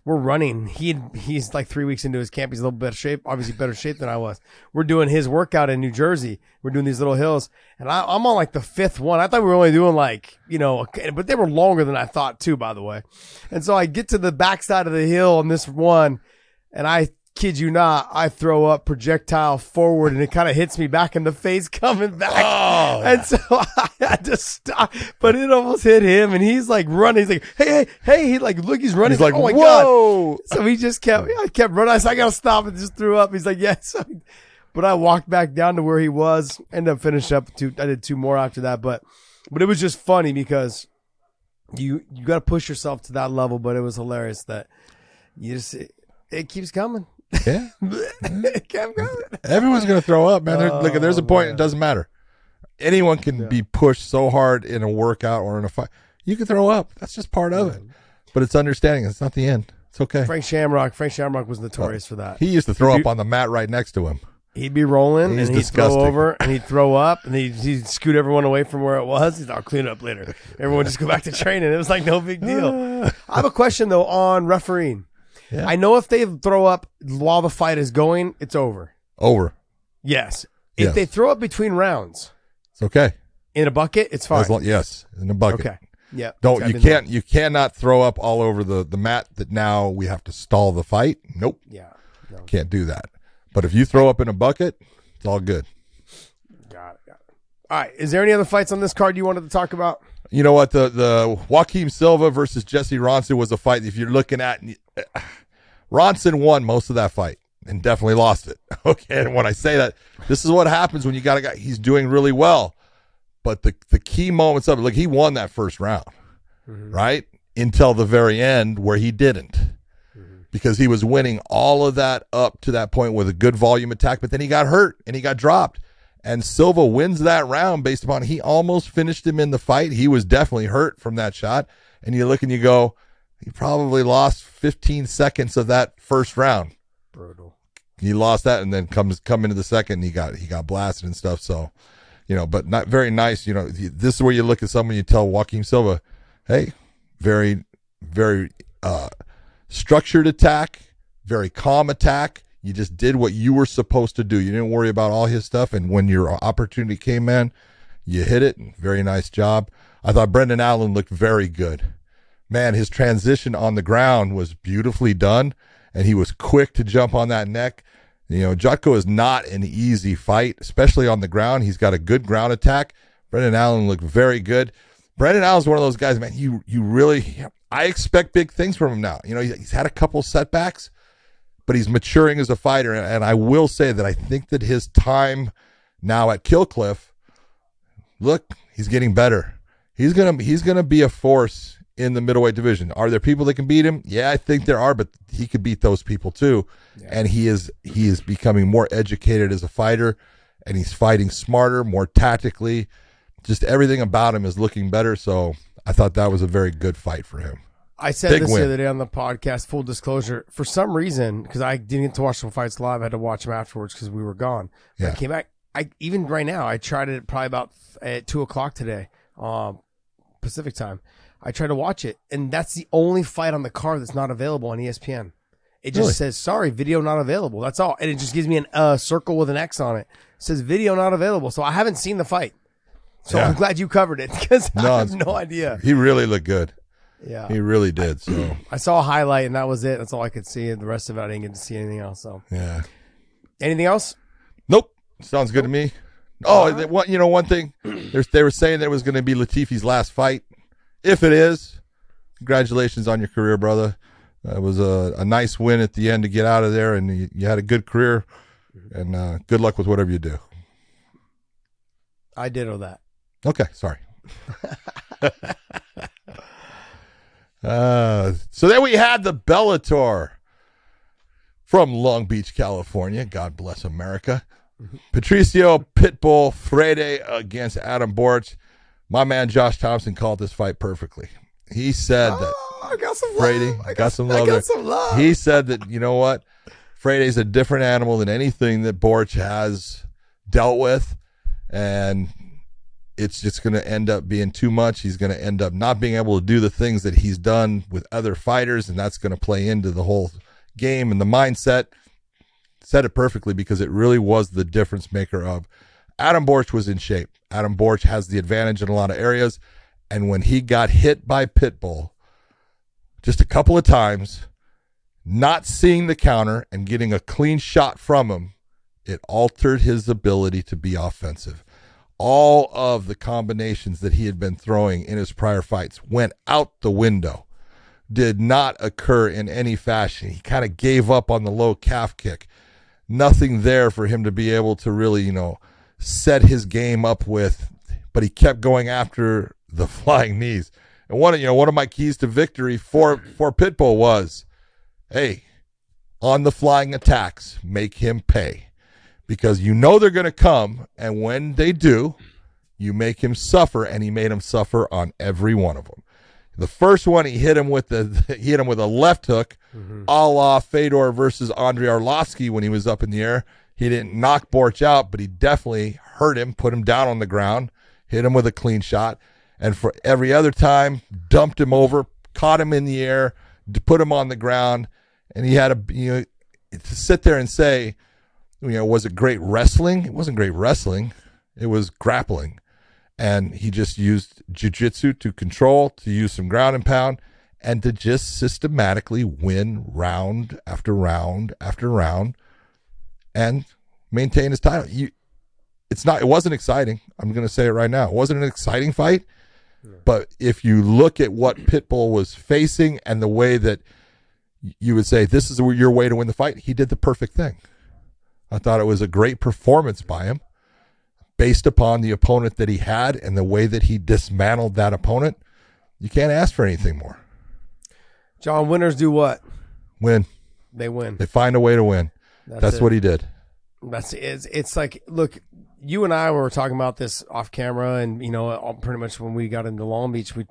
we're running. He's like 3 weeks into his camp. He's a little better shape, obviously better shape than I was. We're doing his workout in New Jersey. We're doing these little hills, and I'm on like the fifth one. I thought we were only doing but they were longer than I thought too, by the way. And so I get to the backside of the hill on this one, and I kid you not, I throw up projectile forward, and it kind of hits me back in the face coming back. Oh, yeah. And so I had to stop, but it almost hit him, and he's like running. He's like, hey, he like, look, he's running. He's like, oh my whoa. God. So he just I kept running. I said, I got to stop, and just threw up. He's like, yes. Yeah. So, but I walked back down to where he was, ended up finishing up two. I did two more after that, but it was just funny because you got to push yourself to that level, but it was hilarious that you just, it keeps coming. Yeah. Everyone's going to throw up, man. There's a point. Man. It doesn't matter. Anyone can be pushed so hard in a workout or in a fight. You can throw up. That's just part of it. But it's understanding. It's not the end. It's okay. Frank Shamrock was notorious for that. He used to throw up on the mat right next to him. He'd be rolling, and he'd go over, and he'd throw up, and he'd scoot everyone away from where it was. He'd, I'll clean it up later. Everyone just go back to training. It was like no big deal. I have a question, though, on refereeing. Yeah. I know if they throw up while the fight is going, it's over. Over. Yes. If they throw up between rounds, it's okay. In a bucket, it's fine. Yes, in a bucket. Okay. Yeah. Don't you cannot throw up all over the mat that now we have to stall the fight. Nope. Yeah. No. Can't do that. But if you throw up in a bucket, it's all good. Got it. All right. Is there any other fights on this card you wanted to talk about? You know what? The Joaquin Silva versus Jesse Ronson was a fight. If you're looking at, Ronson won most of that fight and definitely lost it. Okay, and when I say that, this is what happens when you got a guy. He's doing really well, but the key moments of it, look, he won that first round, right, until the very end where he didn't, because he was winning all of that up to that point with a good volume attack, but then he got hurt and he got dropped. And Silva wins that round based upon he almost finished him in the fight. He was definitely hurt from that shot. And you look and you go, he probably lost 15 seconds of that first round. Brutal. He lost that and then come into the second and he got blasted and stuff. So, but not very nice. This is where you look at someone, you tell Joaquin Silva, hey, very, very structured attack, very calm attack. You just did what you were supposed to do. You didn't worry about all his stuff. And when your opportunity came in, you hit it. Very nice job. I thought Brendan Allen looked very good. Man, his transition on the ground was beautifully done. And he was quick to jump on that neck. Jocko is not an easy fight, especially on the ground. He's got a good ground attack. Brendan Allen looked very good. Brendan Allen's one of those guys, man, I expect big things from him now. He's had a couple setbacks, but he's maturing as a fighter. And I will say that I think that his time now at Killcliff, look, he's getting better. He's gonna be a force in the middleweight division. Are there people that can beat him? Yeah, I think there are, but he could beat those people too. Yeah. And he is becoming more educated as a fighter, and he's fighting smarter, more tactically. Just everything about him is looking better. So I thought that was a very good fight for him. I said this the other day on the podcast, full disclosure, for some reason, because I didn't get to watch some fights live, I had to watch them afterwards because we were gone. Yeah. I came back, even right now, I tried it probably about at 2 o'clock today, Pacific time. I tried to watch it, and that's the only fight on the card that's not available on ESPN. It just says, sorry, video not available. That's all. And it just gives me a circle with an X on it. It says video not available. So I haven't seen the fight. So I'm glad you covered it because I have no idea. He really looked good. Yeah, he really did. So I saw a highlight, and that was it. That's all I could see. And the rest of it, I didn't get to see anything else. So yeah, anything else? Nope. Sounds good to me. Oh, one thing they were saying that it was going to be Latifi's last fight. If it is, congratulations on your career, brother. It was a nice win at the end to get out of there, and you had a good career. And good luck with whatever you do. I did all that. Okay, sorry. So there we had the Bellator from Long Beach, California. God bless America. Patricio Pitbull Freire against Adam Borch. My man Josh Thompson called this fight perfectly. He said that I got some love. He said that, you know what, Freire's a different animal than anything that Borch has dealt with, and it's just going to end up being too much. He's going to end up not being able to do the things that he's done with other fighters, and that's going to play into the whole game and the mindset. Said it perfectly, because it really was the difference maker of Adam Borch was in shape. Adam Borch has the advantage in a lot of areas, and when he got hit by Pitbull just a couple of times, not seeing the counter and getting a clean shot from him, it altered his ability to be offensive. All of the combinations that he had been throwing in his prior fights went out the window, did not occur in any fashion. He kind of gave up on the low calf kick. Nothing there for him to be able to really, you know, set his game up with, but he kept going after the flying knees. And one of my keys to victory for Pitbull was, hey, on the flying attacks, make him pay. Because you know they're going to come, and when they do, you make him suffer, and he made him suffer on every one of them. The first one, he hit him with a left hook, a la Fedor versus Andrei Arlovsky when he was up in the air. He didn't knock Borch out, but he definitely hurt him, put him down on the ground, hit him with a clean shot, and for every other time, dumped him over, caught him in the air, put him on the ground, and he had to sit there and say, was it great wrestling? It wasn't great wrestling. It was grappling. And he just used jiu-jitsu to control, to use some ground and pound, and to just systematically win round after round after round and maintain his title. It wasn't exciting. I'm going to say it right now. It wasn't an exciting fight. Yeah. But if you look at what Pitbull was facing and the way that you would say, this is your way to win the fight, he did the perfect thing. I thought it was a great performance by him based upon the opponent that he had and the way that he dismantled that opponent. You can't ask for anything more. John, winners do what? Win. They win. They find a way to win. That's what he did. That's it. It's like, look, you and I were talking about this off camera, and, pretty much when we got into Long Beach, we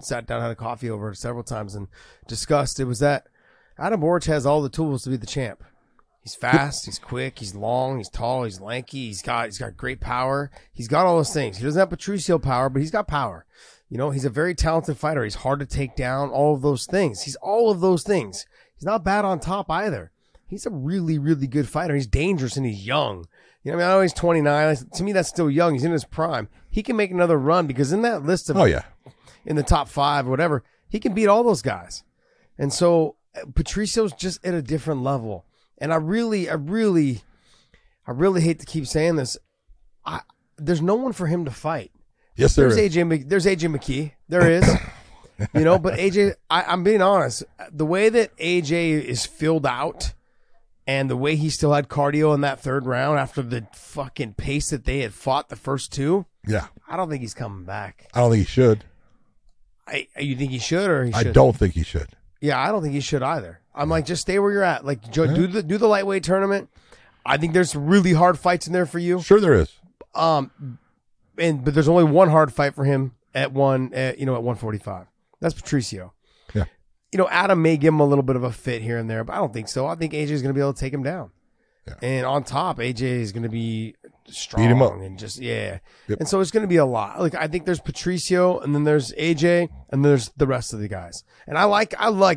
sat down, had a coffee over several times and discussed. It was that Adam Borch has all the tools to be the champ. He's fast, he's quick, he's long, he's tall, he's lanky, he's got great power. He's got all those things. He doesn't have Patricio power, but he's got power. He's a very talented fighter. He's hard to take down, all of those things. He's all of those things. He's not bad on top either. He's a really, really good fighter. He's dangerous and he's young. I know he's 29. To me, that's still young. He's in his prime. He can make another run, because in that list of in the top five or whatever, he can beat all those guys. And so Patricio's just at a different level. And I really hate to keep saying this. There's no one for him to fight. Yes, there is. There's AJ McKee. There is. But AJ, I'm being honest. The way that AJ is filled out and the way he still had cardio in that third round after the fucking pace that they had fought the first two. Yeah. I don't think he's coming back. I don't think he should. You think he should, or he shouldn't? I don't think he should. Yeah, I don't think he should either. I'm like, just stay where you're at. Like, do the lightweight tournament. I think there's really hard fights in there for you. Sure, there is. But there's only one hard fight for him at 145. That's Patricio. Yeah. Adam may give him a little bit of a fit here and there, but I don't think so. I think AJ is going to be able to take him down. Yeah. And on top, AJ is going to be strong. Beat him up. And just, yeah. Yep. And so it's going to be a lot. Like, I think there's Patricio, and then there's AJ, and there's the rest of the guys. And I like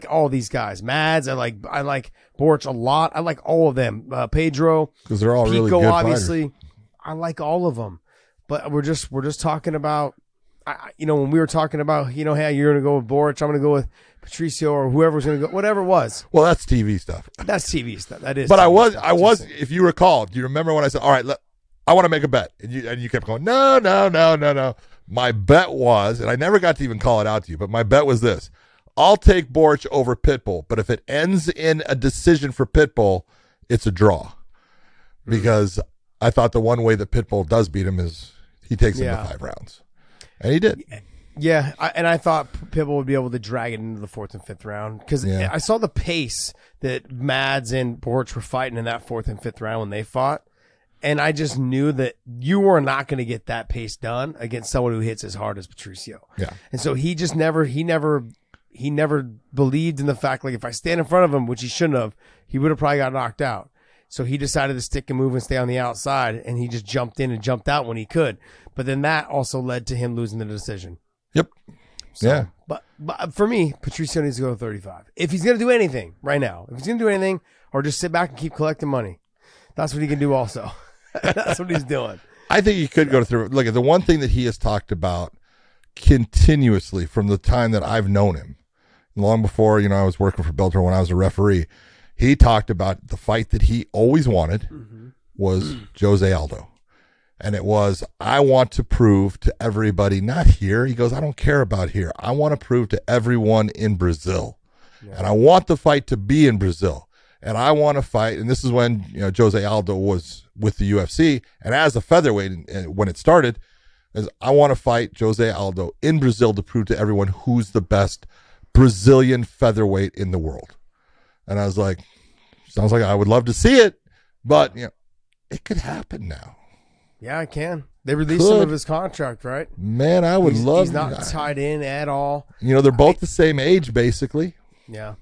all these guys. Mads, I like Borch a lot. I like all of them. Pedro, because they're all Pico, really good obviously. Fighters. I like all of them. But we're just talking about, when we were talking about, hey, you're going to go with Borch, I'm going to go with Patricio, or whoever's going to go, whatever it was. Well, that's TV stuff. That is. But I was, if you recall, do you remember when I said, all right, I want to make a bet? And you kept going, no. My bet was, and I never got to even call it out to you, but my bet was this: I'll take Borch over Pitbull, but if it ends in a decision for Pitbull, it's a draw. Because I thought the one way that Pitbull does beat him is he takes him to 5 rounds. And he did. Yeah, I thought Pitbull would be able to drag it into the fourth and fifth round because I saw the pace that Mads and Borch were fighting in that fourth and fifth round when they fought, and I just knew that you were not going to get that pace done against someone who hits as hard as Patricio. Yeah, and so he just never believed in the fact, like, if I stand in front of him, which he shouldn't have, he would have probably got knocked out. So he decided to stick and move and stay on the outside, and he just jumped in and jumped out when he could. But then that also led to him losing the decision. Yep. So, yeah. But for me, Patricio needs to go to 35. If he's going to do anything right now, or just sit back and keep collecting money, that's what he can do also. That's what he's doing. I think he could go to 35. Look, the one thing that he has talked about continuously from the time that I've known him, long before, I was working for Bellator when I was a referee, he talked about the fight that he always wanted was Jose Aldo. And it was, I want to prove to everybody, not here. He goes, I don't care about here. I want to prove to everyone in Brazil. Yeah. And I want the fight to be in Brazil. And I want to fight. And this is when Jose Aldo was with the UFC. And as a featherweight, and when it started, is I want to fight Jose Aldo in Brazil to prove to everyone who's the best Brazilian featherweight in the world. And I was like, sounds like I would love to see it. But it could happen now. Yeah, I can. They released some of his contract, right? Man, I would love. He's not tied in at all. They're both the same age, basically. Yeah.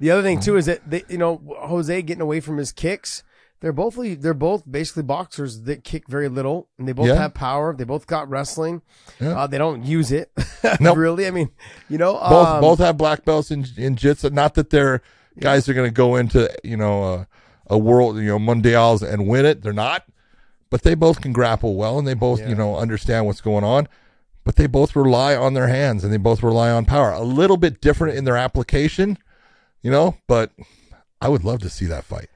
The other thing too is that they, Jose getting away from his kicks. They're both basically boxers that kick very little, and they both have power. They both got wrestling. Yeah. They don't use it. Nope. Really. I mean, both have black belts in jiu-jitsu. Not that they're guys are going to go into a world mundials and win it. They're not. But they both can grapple well, and they both, understand what's going on. But they both rely on their hands, and they both rely on power. A little bit different in their application, but I would love to see that fight.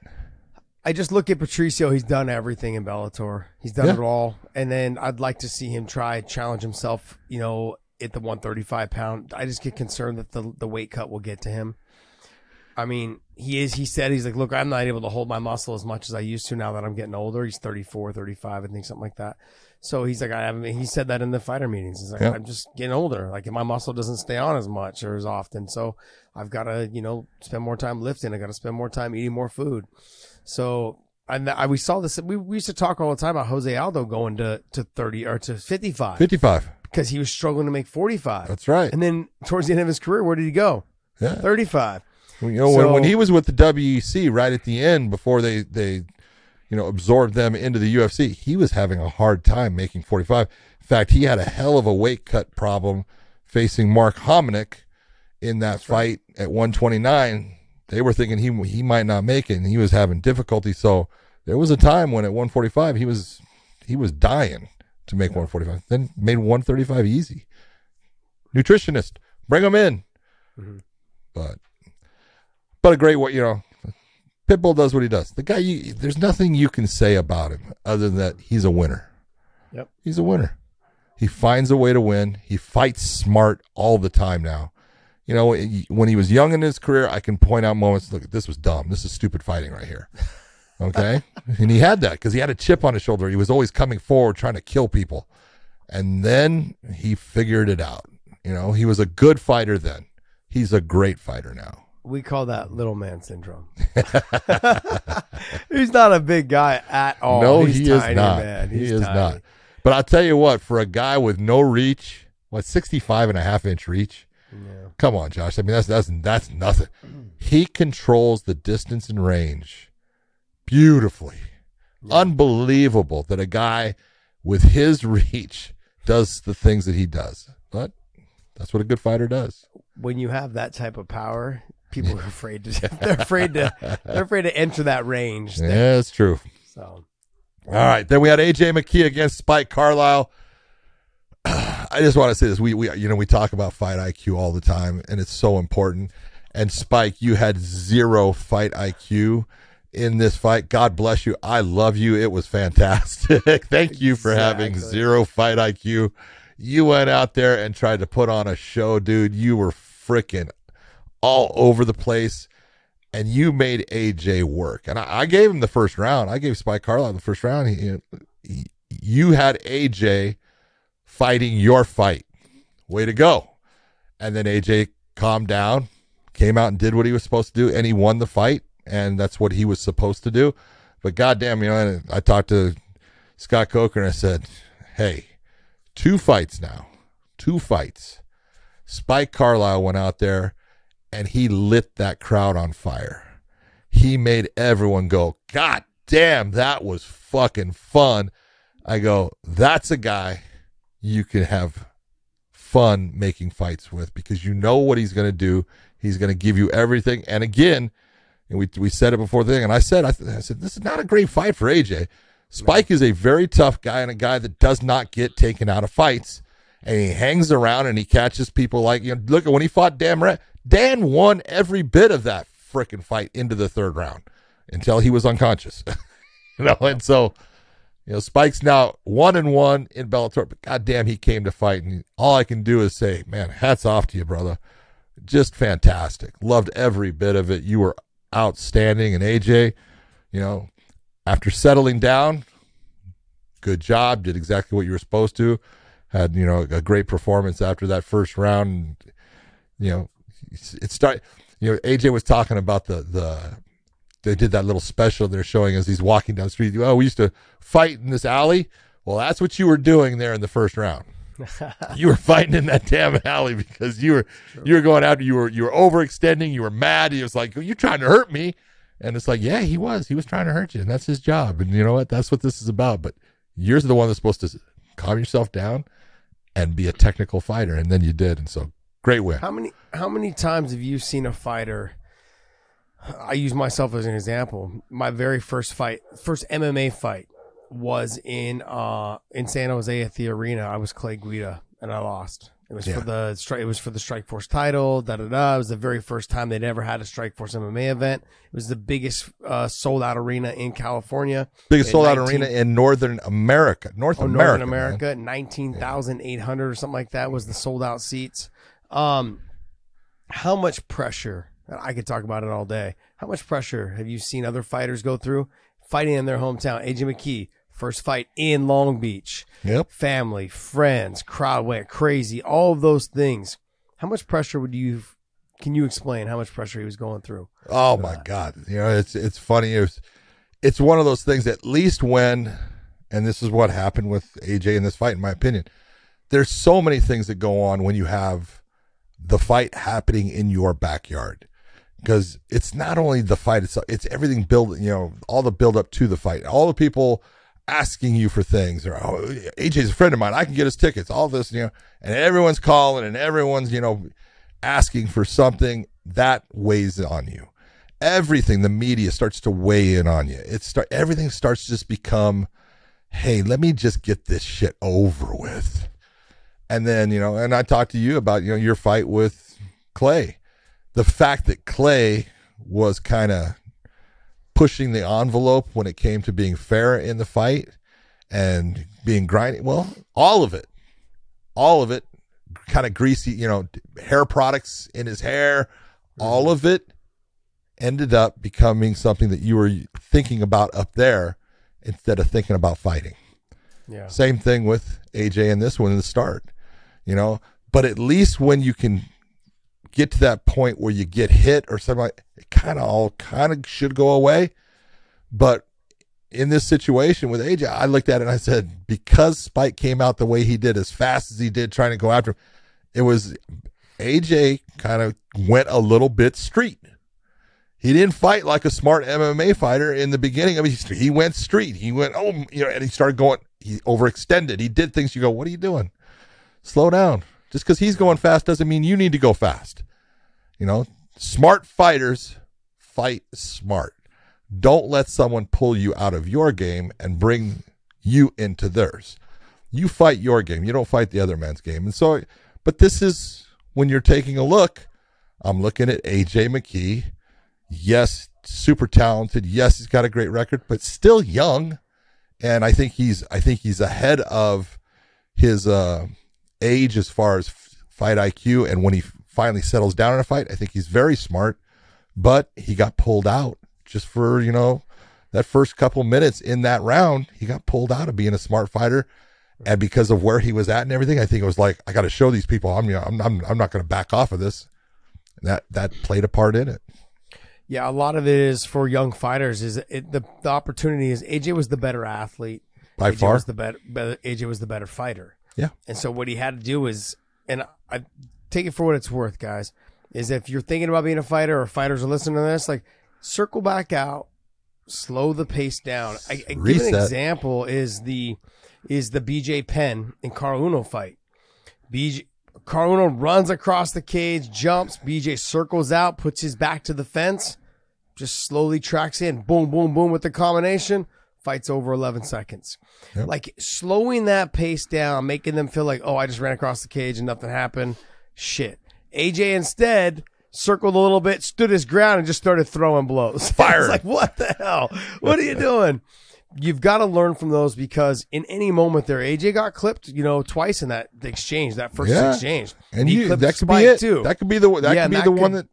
I just look at Patricio. He's done everything in Bellator. He's done it all. And then I'd like to see him challenge himself, at the 135-pound. I just get concerned that the weight cut will get to him. I mean, he's like, look, I'm not able to hold my muscle as much as I used to now that I'm getting older. He's 34, 35, I think, something like that. So he's like, he said that in the fighter meetings. He's like, I'm just getting older. Like, my muscle doesn't stay on as much or as often. So I've got to, spend more time lifting. I got to spend more time eating more food. So we saw this. We used to talk all the time about Jose Aldo going to 30 or to 55. 55. Because he was struggling to make 45. That's right. And then towards the end of his career, where did he go? Yeah. 35. When he was with the WEC right at the end, before they absorbed them into the UFC, he was having a hard time making 45. In fact, he had a hell of a weight cut problem facing Mark Hominick in that fight at 129. They were thinking he might not make it, and he was having difficulty. So there was a time when at 145 he was dying to make 145. Then made 135 easy. Nutritionist, bring him in, But a great way, Pitbull does what he does. The guy, there's nothing you can say about him other than that he's a winner. Yep. He's a winner. He finds a way to win. He fights smart all the time now. When he was young in his career, I can point out moments, look, this was dumb. This is stupid fighting right here. Okay? And he had that because he had a chip on his shoulder. He was always coming forward trying to kill people. And then he figured it out. He was a good fighter then. He's a great fighter now. We call that little man syndrome. He's not a big guy at all. No, he's tiny, is not. Man. He is tiny. Not. But I'll tell you what, for a guy with no reach, 65.5-inch reach? Yeah. Come on, Josh. I mean, that's nothing. He controls the distance and range beautifully. Yeah. Unbelievable that a guy with his reach does the things that he does. But that's what a good fighter does. When you have that type of power, people are afraid to. They're afraid to enter that range. There. Yeah, that's true. So, all right, then we had AJ McKee against Spike Carlyle. I just want to say this: we talk about fight IQ all the time, and it's so important. And Spike, you had zero fight IQ in this fight. God bless you. I love you. It was fantastic. Thank you for having zero fight IQ. You went out there and tried to put on a show, dude. You were freaking all over the place, and you made AJ work. And I gave him the first round. I gave Spike Carlyle the first round. You had AJ fighting your fight, way to go. And then AJ calmed down, came out and did what he was supposed to do, and he won the fight, and that's what he was supposed to do. But goddamn, you know, I talked to Scott Coker and I said, hey, two fights now. Spike Carlyle went out there and he lit that crowd on fire. He made everyone go, God damn, that was fucking fun. I go, that's a guy you can have fun making fights with because you know what he's going to do. He's going to give you everything. And again, and we said it before the thing, and I said, this is not a great fight for AJ. Spike is a very tough guy and a guy that does not get taken out of fights. And he hangs around and he catches people like, you know, look at when he fought Damarett. Dan won every bit of that freaking fight into the third round until he was unconscious. You know, and so, you know, Spike's now 1-1 in Bellator, but goddamn, he came to fight. And all I can do is say, man, hats off to you, brother. Just fantastic. Loved every bit of it. You were outstanding. And AJ, you know, after settling down, good job. Did exactly what you were supposed to. Had, you know, a great performance after that first round. You know, it started, you know, AJ was talking about the they did that little special they're showing as he's walking down the street. Oh, we used to fight in this alley. Well, that's what you were doing there in the first round. You were fighting in that damn alley because you were going after, you were overextending, you were mad. He was like, you're trying to hurt me. And it's like, yeah, he was trying to hurt you, and that's his job. And you know what? That's what this is about. But you're the one that's supposed to calm yourself down and be a technical fighter, and then you did, and so great win. How many times have you seen a fighter? I use myself as an example. My very first MMA fight was in San Jose at the arena. I was Clay Guida, and I lost. It was for the Strikeforce title. It was the very first time they'd ever had a Strikeforce MMA event. It was the biggest sold out arena in California. Biggest sold out arena in Northern America. Northern America, 19,800 or something like that was the sold out seats. How much pressure? I could talk about it all day. How much pressure have you seen other fighters go through fighting in their hometown? AJ McKee. First fight in Long Beach. Yep. Family, friends, crowd went crazy. All of those things. How much pressure can you explain how much pressure he was going through? Oh my God! You know, it's funny. It's one of those things. At least when, and this is what happened with AJ in this fight, in my opinion. There's so many things that go on when you have the fight happening in your backyard. Because it's not only the fight itself; it's everything built. You know, all the build up to the fight, all the people asking you for things, or oh, AJ's a friend of mine, I can get his tickets, all this, you know, and everyone's calling and everyone's, you know, asking for something that weighs on you. Everything, the media starts to weigh in on you. Everything starts to just become, hey, let me just get this shit over with. And then, you know, and I talked to you about, you know, your fight with Clay, the fact that Clay was kind of pushing the envelope when it came to being fair in the fight and being grinding. Well, all of it kind of greasy, you know, hair products in his hair, all of it ended up becoming something that you were thinking about up there instead of thinking about fighting. Yeah. Same thing with AJ in this one in the start, you know, but at least when you can get to that point where you get hit or something like it kind of should go away. But in this situation with AJ, I looked at it and I said, because Spike came out the way he did, as fast as he did, trying to go after him, it was AJ kind of went a little bit street. He didn't fight like a smart MMA fighter in the beginning. I mean, he went street. He went, oh, you know, and he started going, he overextended. He did things. You go, what are you doing? Slow down. Just because he's going fast doesn't mean you need to go fast. You know, smart fighters fight smart. Don't let someone pull you out of your game and bring you into theirs. You fight your game. You don't fight the other man's game. And so, but this is when you're taking a look, I'm looking at AJ McKee. Yes, super talented. Yes, he's got a great record, but still young. And I think he's ahead of his, age as far as fight IQ, and when he finally settles down in a fight, I think he's very smart, but he got pulled out just for, you know, that first couple minutes in that round. He got pulled out of being a smart fighter, And because of where he was at and everything, I think it was like, I got to show these people I'm not going to back off of this. And that played a part in it. Yeah, a lot of it is for young fighters. The opportunity is AJ was the better athlete by far. AJ was the better fighter. Yeah, and so what he had to do is, and I take it for what it's worth, guys, is if you're thinking about being a fighter or fighters are listening to this, like circle back out, slow the pace down. I give an example is the BJ Penn and Carl Uno fight. Carl Uno runs across the cage, jumps. BJ circles out, puts his back to the fence, just slowly tracks in. Boom, boom, boom with the combination. Fight's over 11 seconds. Yep. Like slowing that pace down, making them feel like, oh, I just ran across the cage and nothing happened. Shit. AJ instead circled a little bit, stood his ground, and just started throwing blows. Fire. It's like, what the hell? What are you doing? You've got to learn from those because in any moment there, AJ got clipped, twice in that exchange, that first exchange. And he clipped that could Spike be it. Too. That could be the one that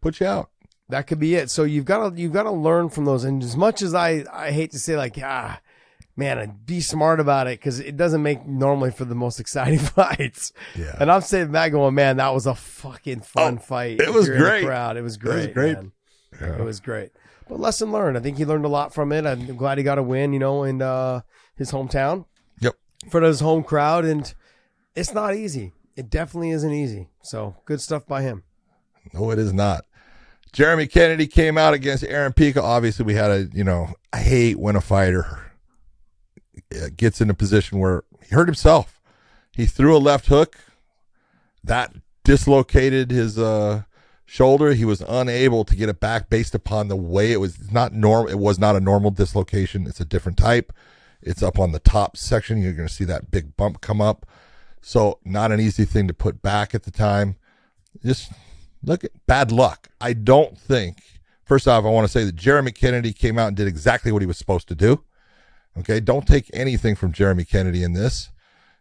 puts you out. That could be it. So you've got to learn from those. And as much as I hate to say like, be smart about it because it doesn't make normally for the most exciting fights. Yeah. And I'm sitting back going, man, that was a fucking fun fight. It was great. It was great. Yeah. It was great. But lesson learned. I think he learned a lot from it. I'm glad he got a win, in his hometown. Yep. For his home crowd. And it's not easy. It definitely isn't easy. So good stuff by him. No, it is not. Jeremy Kennedy came out against Aaron Pico. Obviously, we had I hate when a fighter gets in a position where he hurt himself. He threw a left hook. That dislocated his shoulder. He was unable to get it back based upon the way it was not normal. It was not a normal dislocation. It's a different type. It's up on the top section. You're going to see that big bump come up. So not an easy thing to put back at the time. Just look at bad luck. I don't think. First off, I want to say that Jeremy Kennedy came out and did exactly what he was supposed to do. Okay. Don't take anything from Jeremy Kennedy in this.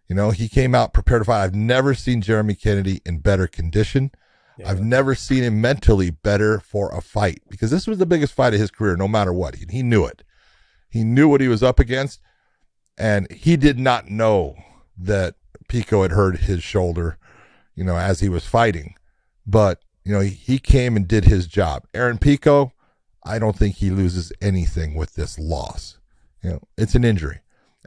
He came out prepared to fight. I've never seen Jeremy Kennedy in better condition. Yeah. I've never seen him mentally better for a fight because this was the biggest fight of his career, no matter what. He knew it. He knew what he was up against, and he did not know that Pico had hurt his shoulder, as he was fighting. But, he came and did his job. Aaron Pico, I don't think he loses anything with this loss. It's an injury,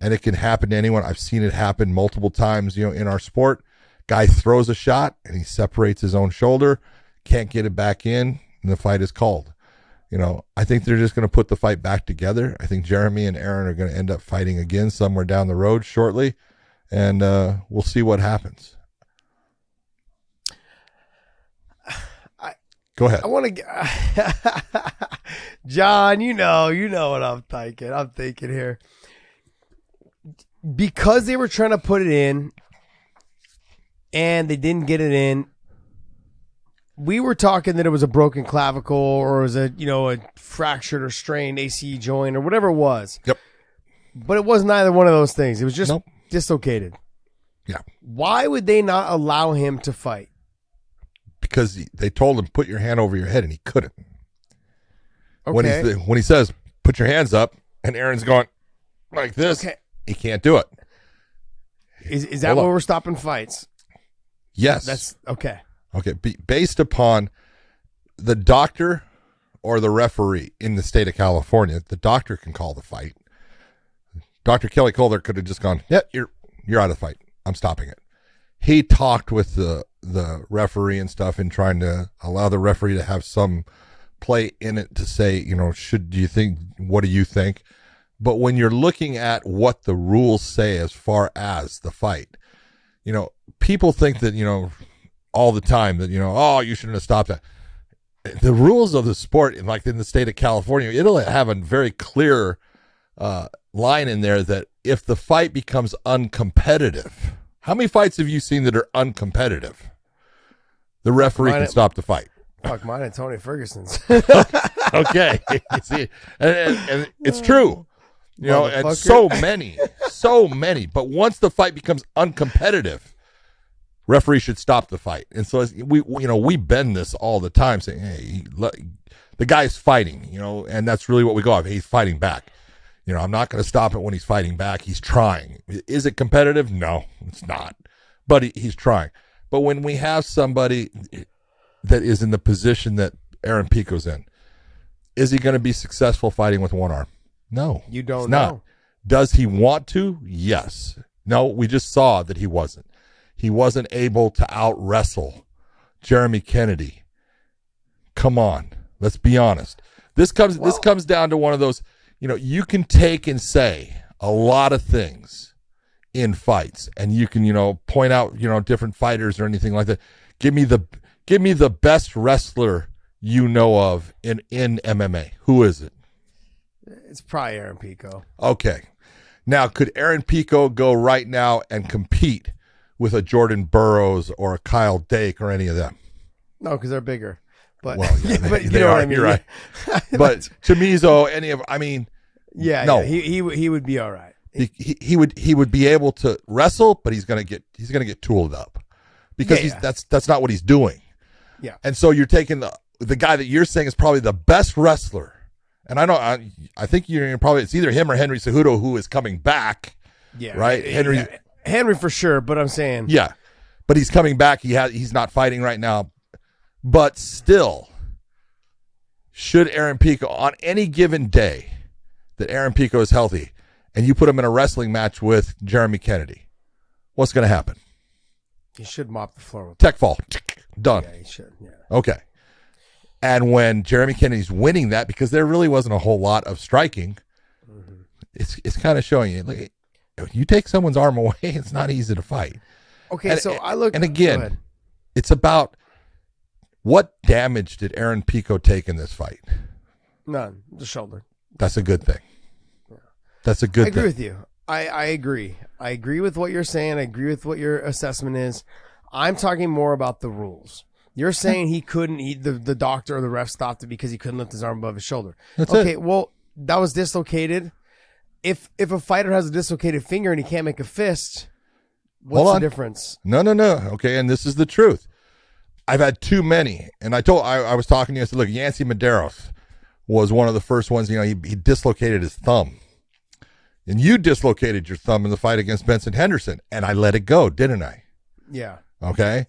and it can happen to anyone. I've seen it happen multiple times, in our sport. Guy throws a shot and he separates his own shoulder, can't get it back in, and the fight is called. I think they're just going to put the fight back together. I think Jeremy and Aaron are going to end up fighting again somewhere down the road shortly, and we'll see what happens. Go ahead. I want to, John. You know what I'm thinking. I'm thinking here because they were trying to put it in. And they didn't get it in. We were talking that it was a broken clavicle or it was a, a fractured or strained AC joint or whatever it was. Yep. But it was neither one of those things. It was just dislocated. Yeah. Why would they not allow him to fight? Because they told him, put your hand over your head, and he couldn't. Okay. When he says, put your hands up, and Aaron's going like this, he can't do it. Is that where we're stopping fights? Yes. That's okay. Okay. Based upon the doctor or the referee in the state of California, the doctor can call the fight. Dr. Kelly Kohler could have just gone, yeah, you're out of the fight. I'm stopping it. He talked with the referee and stuff in trying to allow the referee to have some play in it to say, what do you think? But when you're looking at what the rules say as far as the fight, people think that, all the time that, oh, you shouldn't have stopped that. The rules of the sport, like in the state of California, it'll have a very clear line in there that if the fight becomes uncompetitive, how many fights have you seen that are uncompetitive? The referee can stop the fight. Fuck, mine and Tony Ferguson's. Okay. See, and it's true. And so many. But once the fight becomes uncompetitive, referee should stop the fight. And so we bend this all the time, saying, "Hey, the guy's fighting," and that's really what we go off. He's fighting back. You know, I'm not going to stop it when he's fighting back. He's trying. Is it competitive? No, it's not. But he's trying. But when we have somebody that is in the position that Aaron Pico's in, is he going to be successful fighting with one arm? No. You don't know. Does he want to? Yes. No, we just saw that he wasn't. He wasn't able to out-wrestle Jeremy Kennedy. Come on. Let's be honest. This comes down to one of those, you know, you can take and say a lot of things in fights, and you can, you know, point out, you know, different fighters or anything like that. Give me the best wrestler you know of in MMA. Who is it? It's probably Aaron Pico. Okay. Now, could Aaron Pico go right now and compete with a Jordan Burroughs or a Kyle Dake or any of them? No, because they're bigger. But, well, yeah, but you know what I mean. You're right. But Chimizo, he would be all right. He would be able to wrestle, but he's gonna get tooled up because that's not what he's doing. Yeah. And so you're taking the guy that you're saying is probably the best wrestler, and I think you're probably, it's either him or Henry Cejudo, who is coming back. Yeah. Right. Henry for sure. But I'm saying. Yeah. But he's coming back. He's not fighting right now. But still, should Aaron Pico, on any given day that Aaron Pico is healthy, and you put him in a wrestling match with Jeremy Kennedy, what's going to happen? He should mop the floor with tech fall. Done. Yeah, he should. Yeah. Okay. And when Jeremy Kennedy's winning that, because there really wasn't a whole lot of striking, mm-hmm. it's kind of showing you, like, you take someone's arm away, it's not easy to fight. Okay, and, so I look. And again, it's about, what damage did Aaron Pico take in this fight? None. The shoulder. That's a good thing. Yeah. That's a good thing. I agree with you. I agree. I agree with what you're saying. I agree with what your assessment is. I'm talking more about the rules. You're saying he couldn't, the doctor or the ref stopped it because he couldn't lift his arm above his shoulder. Okay, well, that was dislocated. If a fighter has a dislocated finger and he can't make a fist, what's the difference? No. Okay, and this is the truth. I've had too many, and I was talking to you. I said, look, Yancy Medeiros was one of the first ones. You know, he dislocated his thumb, and you dislocated your thumb in the fight against Benson Henderson, and I let it go, didn't I? Yeah. Okay.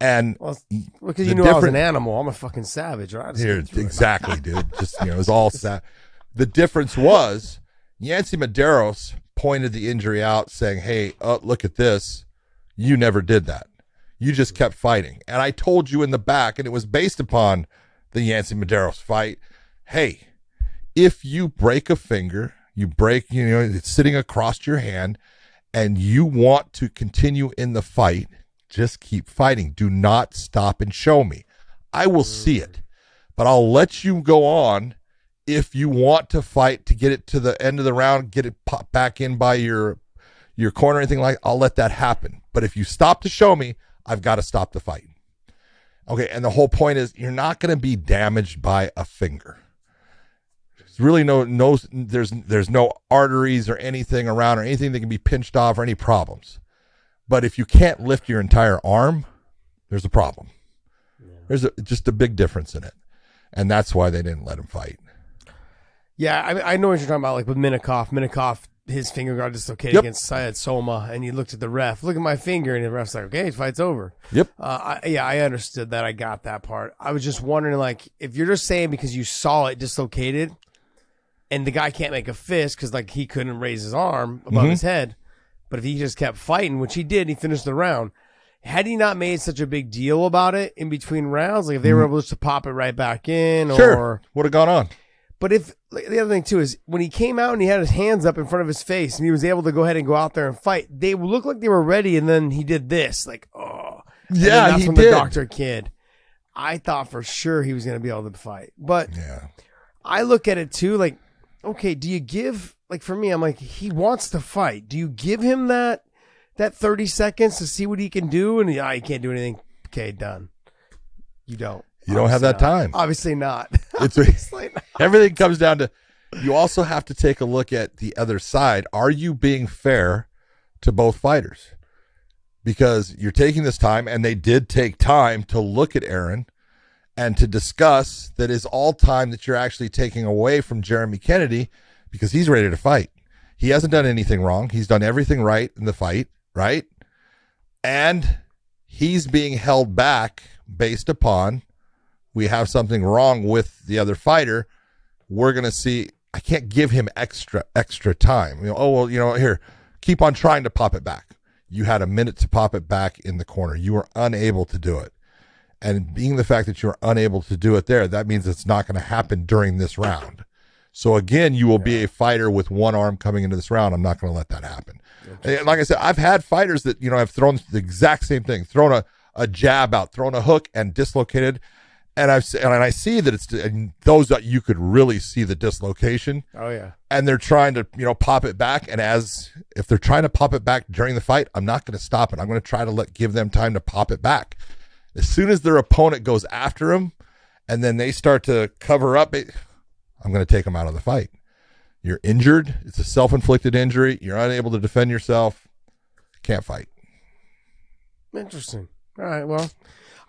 And because you knew I was an animal, I'm a fucking savage, right? Here, exactly, dude. Just, you know, it was all sad. The difference was Yancy Medeiros pointed the injury out, saying, "Hey, look at this. You never did that. You just kept fighting." And I told you in the back, and it was based upon the Yancy Medeiros fight, hey, if you break a finger, it's sitting across your hand, and you want to continue in the fight, just keep fighting. Do not stop and show me. I will see it, but I'll let you go on if you want to fight to get it to the end of the round, get it popped back in by your corner, anything like that. I'll let that happen. But if you stop to show me, I've got to stop the fight. Okay, and the whole point is you're not going to be damaged by a finger. There's really there's no arteries or anything around or anything that can be pinched off or any problems. But if you can't lift your entire arm, there's a problem. Yeah. There's just a big difference in it. And that's why they didn't let him fight. Yeah, I know what you're talking about, like with Minikoff. His finger got dislocated against Syed Soma, and he looked at the ref. Look at my finger, and the ref's like, "Okay, fight's over." Yep. I understood that. I got that part. I was just wondering, like, if you're just saying because you saw it dislocated, and the guy can't make a fist because like he couldn't raise his arm above his head, but if he just kept fighting, which he did, he finished the round. Had he not made such a big deal about it in between rounds, like if they were able just to pop it right back in, or would have gone on. But if the other thing, too, is when he came out and he had his hands up in front of his face and he was able to go ahead and go out there and fight, they looked like they were ready, and then he did this. Like, oh. Yeah, he did. That's when the doctor kid. I thought for sure he was going to be able to fight. But yeah. I look at it, too, like, okay, do you give, like for me, I'm like, he wants to fight. Do you give him that 30 seconds to see what he can do? And he can't do anything. Okay, done. You don't. You don't have that time. Obviously not. Everything comes down to, you also have to take a look at the other side. Are you being fair to both fighters? Because you're taking this time, and they did take time to look at Aaron and to discuss that is all time that you're actually taking away from Jeremy Kennedy because he's ready to fight. He hasn't done anything wrong. He's done everything right in the fight, right? And he's being held back based upon we have something wrong with the other fighter. We're going to see. I can't give him extra time. You know, oh, well, you know, here, keep on trying to pop it back. You had a minute to pop it back in the corner. You were unable to do it. And being the fact that you're unable to do it there, that means it's not going to happen during this round. So, again, you will be a fighter with one arm coming into this round. I'm not going to let that happen. And like I said, I've had fighters that, you know, have thrown the exact same thing, thrown a jab out, thrown a hook and dislocated. And I see that it's those that you could really see the dislocation. Oh, yeah. And they're trying to, you know, pop it back. And as if they're trying to pop it back during the fight, I'm not going to stop it. I'm going to try to give them time to pop it back. As soon as their opponent goes after them and then they start to cover up it, I'm going to take them out of the fight. You're injured. It's a self-inflicted injury. You're unable to defend yourself. Can't fight. Interesting. All right, well,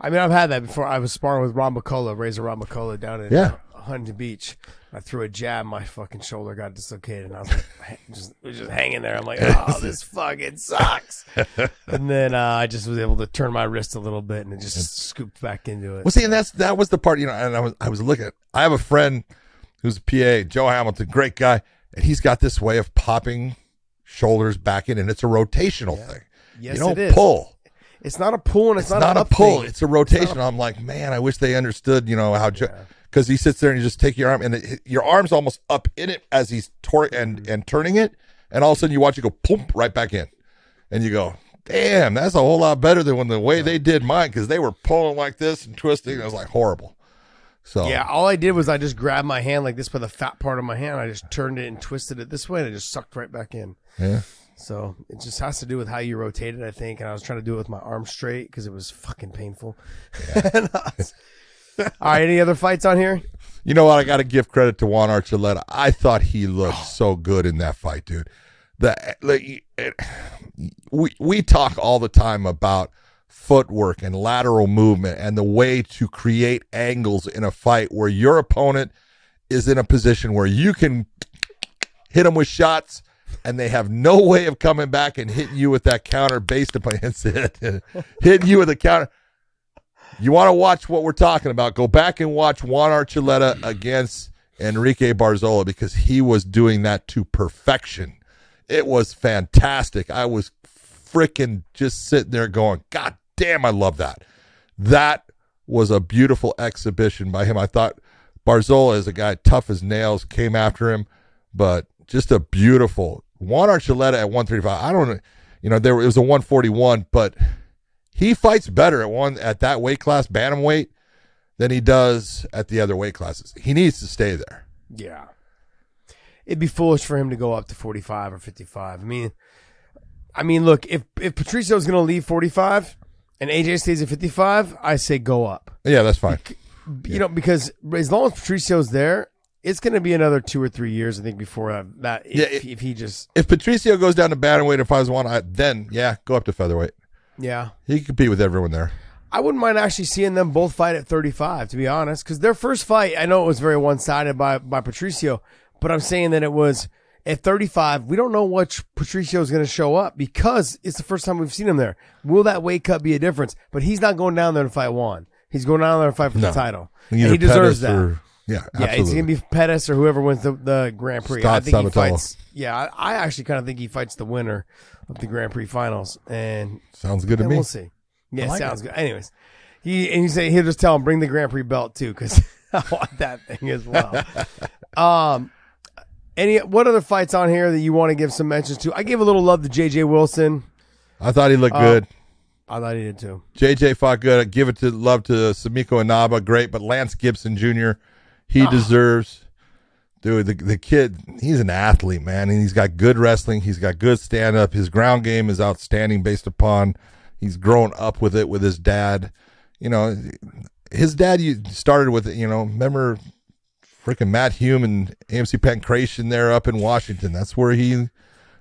I mean, I've had that before. I was sparring with Ron McCullough, Razor Ron McCullough, down in Huntington Beach. I threw a jab. My fucking shoulder got dislocated, and I was like, just hanging there. I'm like, oh, this fucking sucks. And then I just was able to turn my wrist a little bit, and it just scooped back into it. Well, see, and that was the part, you know, and I was looking. I have a friend who's a PA, Joe Hamilton, great guy, and he's got this way of popping shoulders back in, and it's a rotational thing. Yes, you don't pull. It's not a pull, and it's not a pull. Thing. It's a rotation. I'm like, man, I wish they understood, you know, how because he sits there and you just take your arm, and your arm's almost up in it as he's and turning it, and all of a sudden you watch it go pump right back in, and you go, damn, that's a whole lot better than the way they did mine, because they were pulling like this and twisting. And it was like horrible. So yeah, all I did was I just grabbed my hand like this by the fat part of my hand. I just turned it and twisted it this way, and it just sucked right back in. Yeah. So it just has to do with how you rotate it, I think. And I was trying to do it with my arm straight because it was fucking painful. Yeah. All right, any other fights on here? You know what? I got to give credit to Juan Archuleta. I thought he looked so good in that fight, dude. We talk all the time about footwork and lateral movement and the way to create angles in a fight where your opponent is in a position where you can hit them with shots, and they have no way of coming back and hitting you with that counter based upon hitting you with a counter. You want to watch what we're talking about? Go back and watch Juan Archuleta against Enrique Barzola, because he was doing that to perfection. It was fantastic. I was freaking just sitting there going, God damn, I love that. That was a beautiful exhibition by him. I thought Barzola is a guy tough as nails, came after him, but just a beautiful Juan Archuleta at 135. I don't know, you know, it was a 141, but he fights better at that weight class, bantamweight, than he does at the other weight classes. He needs to stay there. Yeah, it'd be foolish for him to go up to 45 or 55. I mean, look, if Patricio's going to leave 45 and AJ stays at 55, I say go up. Yeah, that's fine. You know, because as long as Patricio's there, it's going to be another 2 or 3 years, I think, before that. If he just... If Patricio goes down to bantamweight and fights one, then, go up to featherweight. Yeah. He can compete with everyone there. I wouldn't mind actually seeing them both fight at 35, to be honest, because their first fight, I know it was very one-sided by Patricio, but I'm saying that it was at 35. We don't know what Patricio is going to show up because it's the first time we've seen him there. Will that weight cut be a difference? But he's not going down there to fight Juan. He's going down there to fight for the title. And he deserves that. Yeah, absolutely. Yeah, it's going to be Pettis or whoever wins the Grand Prix. I think he fights. Yeah, I actually kind of think he fights the winner of the Grand Prix finals. And sounds good to me. We'll see. Yeah, like sounds good. Anyways, he'll just tell him, bring the Grand Prix belt too, because I want that thing as well. What other fights on here that you want to give some mentions to? I gave a little love to J.J. Wilson. I thought he looked good. I thought he did too. J.J. fought good. I give love to Sumiko Inaba, great, but Lance Gibson Jr., he deserves, dude, the kid, he's an athlete, man, and he's got good wrestling. He's got good stand-up. His ground game is outstanding based upon he's grown up with it with his dad. You know, his dad started with it, you know, remember freaking Matt Hume and AMC Pancration there up in Washington. That's where he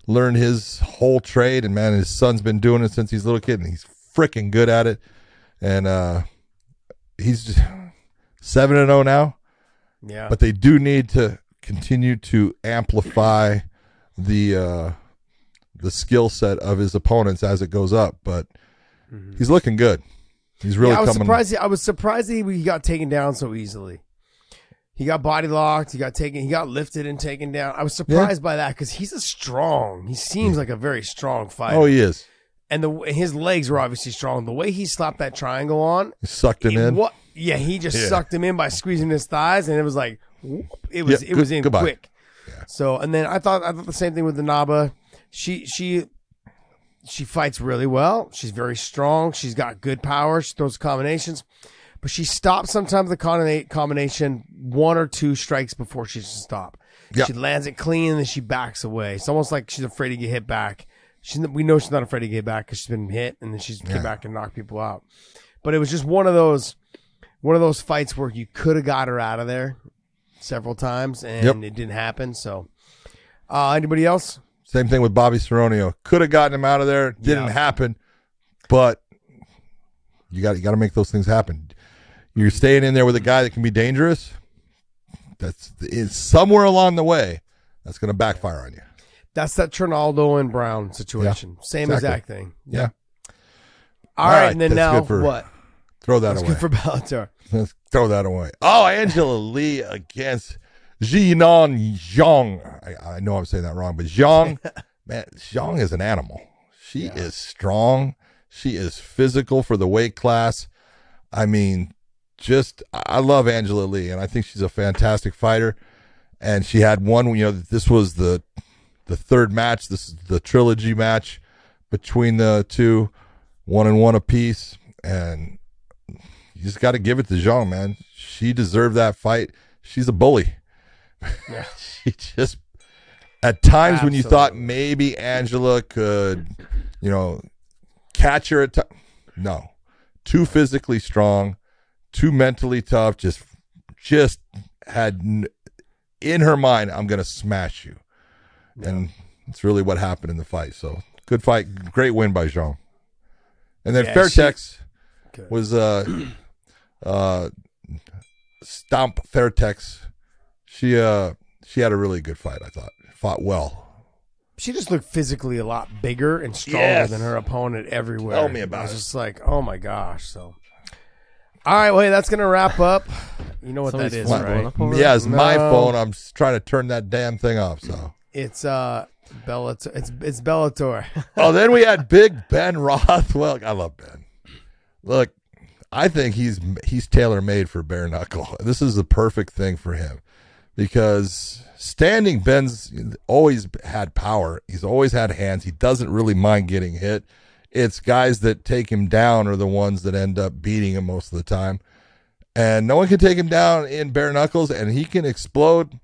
learned his whole trade, and, man, his son's been doing it since he's a little kid, and he's freaking good at it. And he's 7-0 now. Yeah, but they do need to continue to amplify the skill set of his opponents as it goes up, but he's looking good. He's really I was surprised he got taken down so easily. He got body locked. He got taken. He got lifted and taken down. I was surprised by that because he's a strong. He seems like a very strong fighter. Oh, he is. And his legs were obviously strong. The way he slapped that triangle on, he sucked him in. He just sucked him in by squeezing his thighs, and it was like it was in quick. Yeah. So, and then I thought the same thing with the Naba. She fights really well. She's very strong. She's got good power. She throws combinations. But she stops sometimes the combination one or two strikes before she should stop. Yeah. She lands it clean and then she backs away. It's almost like she's afraid to get hit back. We know she's not afraid to get back because she's been hit and then she's get back and knock people out. But it was just one of those fights where you could have got her out of there several times and it didn't happen. So anybody else? Same thing with Bobby Cerroneo. Could have gotten him out of there. Didn't happen. But you got to make those things happen. You're staying in there with a guy that can be dangerous. It's somewhere along the way that's going to backfire on you. That's that Trinaldo and Brown situation. Yeah, Same exact thing. Yeah. All right. And then now what? Throw that away. Good for Bellator. Let's throw that away. Oh, Angela Lee against Zhang. I know I'm saying that wrong, but Zhang, man, Zhang is an animal. She is strong. She is physical for the weight class. I mean, I love Angela Lee, and I think she's a fantastic fighter. And she had one, this was the third match. This is the trilogy match between the two, 1-1 apiece. And you just got to give it to Zhang, man. She deserved that fight. She's a bully. Yeah. She just, at times when you thought maybe Angela could, catch her at times. No. Too physically strong. Too mentally tough, just had in her mind, I'm going to smash you. Yeah. And that's really what happened in the fight. So good fight. Great win by Zhang. And then Fairtex was Stomp Fairtex. She had a really good fight, I thought. Fought well. She just looked physically a lot bigger and stronger than her opponent everywhere. Tell me about it. I was just like, oh my gosh, so. All right, well, hey, that's going to wrap up. You know what that is, right? Yeah, it's my phone. I'm trying to turn that damn thing off. So it's Bellator. It's Bellator. Oh, then we had Big Ben Rothwell. I love Ben. Look, I think he's tailor-made for bare knuckle. This is the perfect thing for him because standing Ben's always had power. He's always had hands. He doesn't really mind getting hit. It's guys that take him down are the ones that end up beating him most of the time. And no one can take him down in bare knuckles, and he can explode.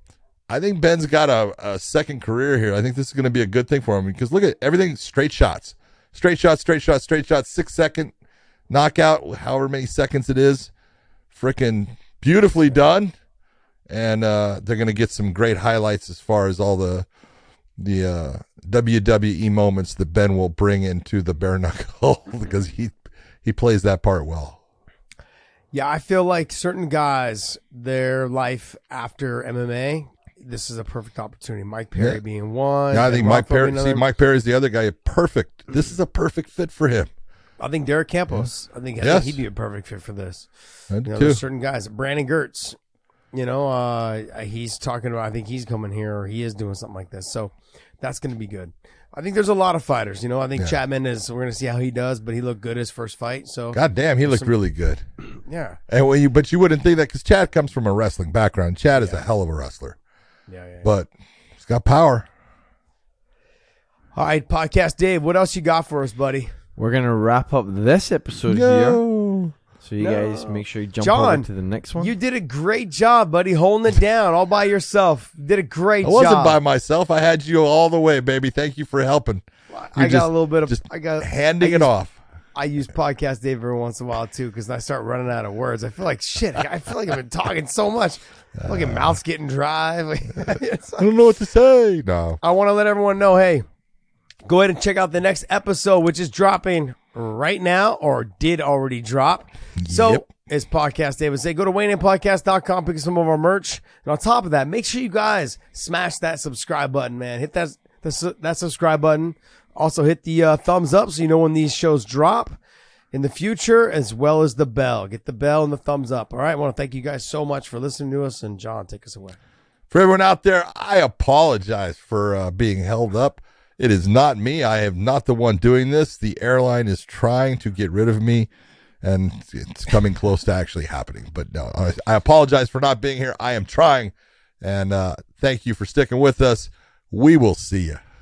I think Ben's got a second career here. I think this is going to be a good thing for him because look at everything, straight shots, 6-second knockout, however many seconds it is. Freaking beautifully done. And they're going to get some great highlights as far as all the WWE moments that Ben will bring into the bare knuckle because he plays that part well. Yeah, I feel like certain guys, their life after MMA, this is a perfect opportunity. Mike Perry being one. Yeah, I think Mike Perry's the other guy. Perfect. This is a perfect fit for him. I think Derek Campos. Yeah. I think he'd be a perfect fit for this. There's certain guys. Brandon Gertz. He's talking about, I think he's coming here or he is doing something like this. So that's going to be good. I think there's a lot of fighters. I think Chapman we're going to see how he does, but he looked good his first fight. So goddamn, he looked really good. Yeah. And but you wouldn't think that because Chad comes from a wrestling background. Chad is a hell of a wrestler. Yeah. But he's got power. All right, Podcast Dave, what else you got for us, buddy? We're going to wrap up this episode here. So guys, make sure you jump on to the next one. You did a great job, buddy, holding it down all by yourself. You did a great job. I wasn't by myself. I had you all the way, baby. Thank you for helping. I got handing it off. I use Podcast Dave every once in a while too because I start running out of words. I feel like shit. I feel like I've been talking so much. Fucking mouth's getting dry. I don't know what to say. No. I want to let everyone know. Hey, go ahead and check out the next episode, which is dropping right now or did already drop. So It's podcast day. But say go to WayneandPodcast.com, pick up some of our merch. And on top of that, make sure you guys smash that subscribe button, man. Hit that subscribe button. Also hit the thumbs up so you know when these shows drop in the future, as well as the bell. Get the bell and the thumbs up. All right, I want to thank you guys so much for listening to us. And John, take us away. For everyone out there, I apologize for being held up. It is not me. I am not the one doing this. The airline is trying to get rid of me, and it's coming close to actually happening. But no, I apologize for not being here. I am trying, and thank you for sticking with us. We will see you.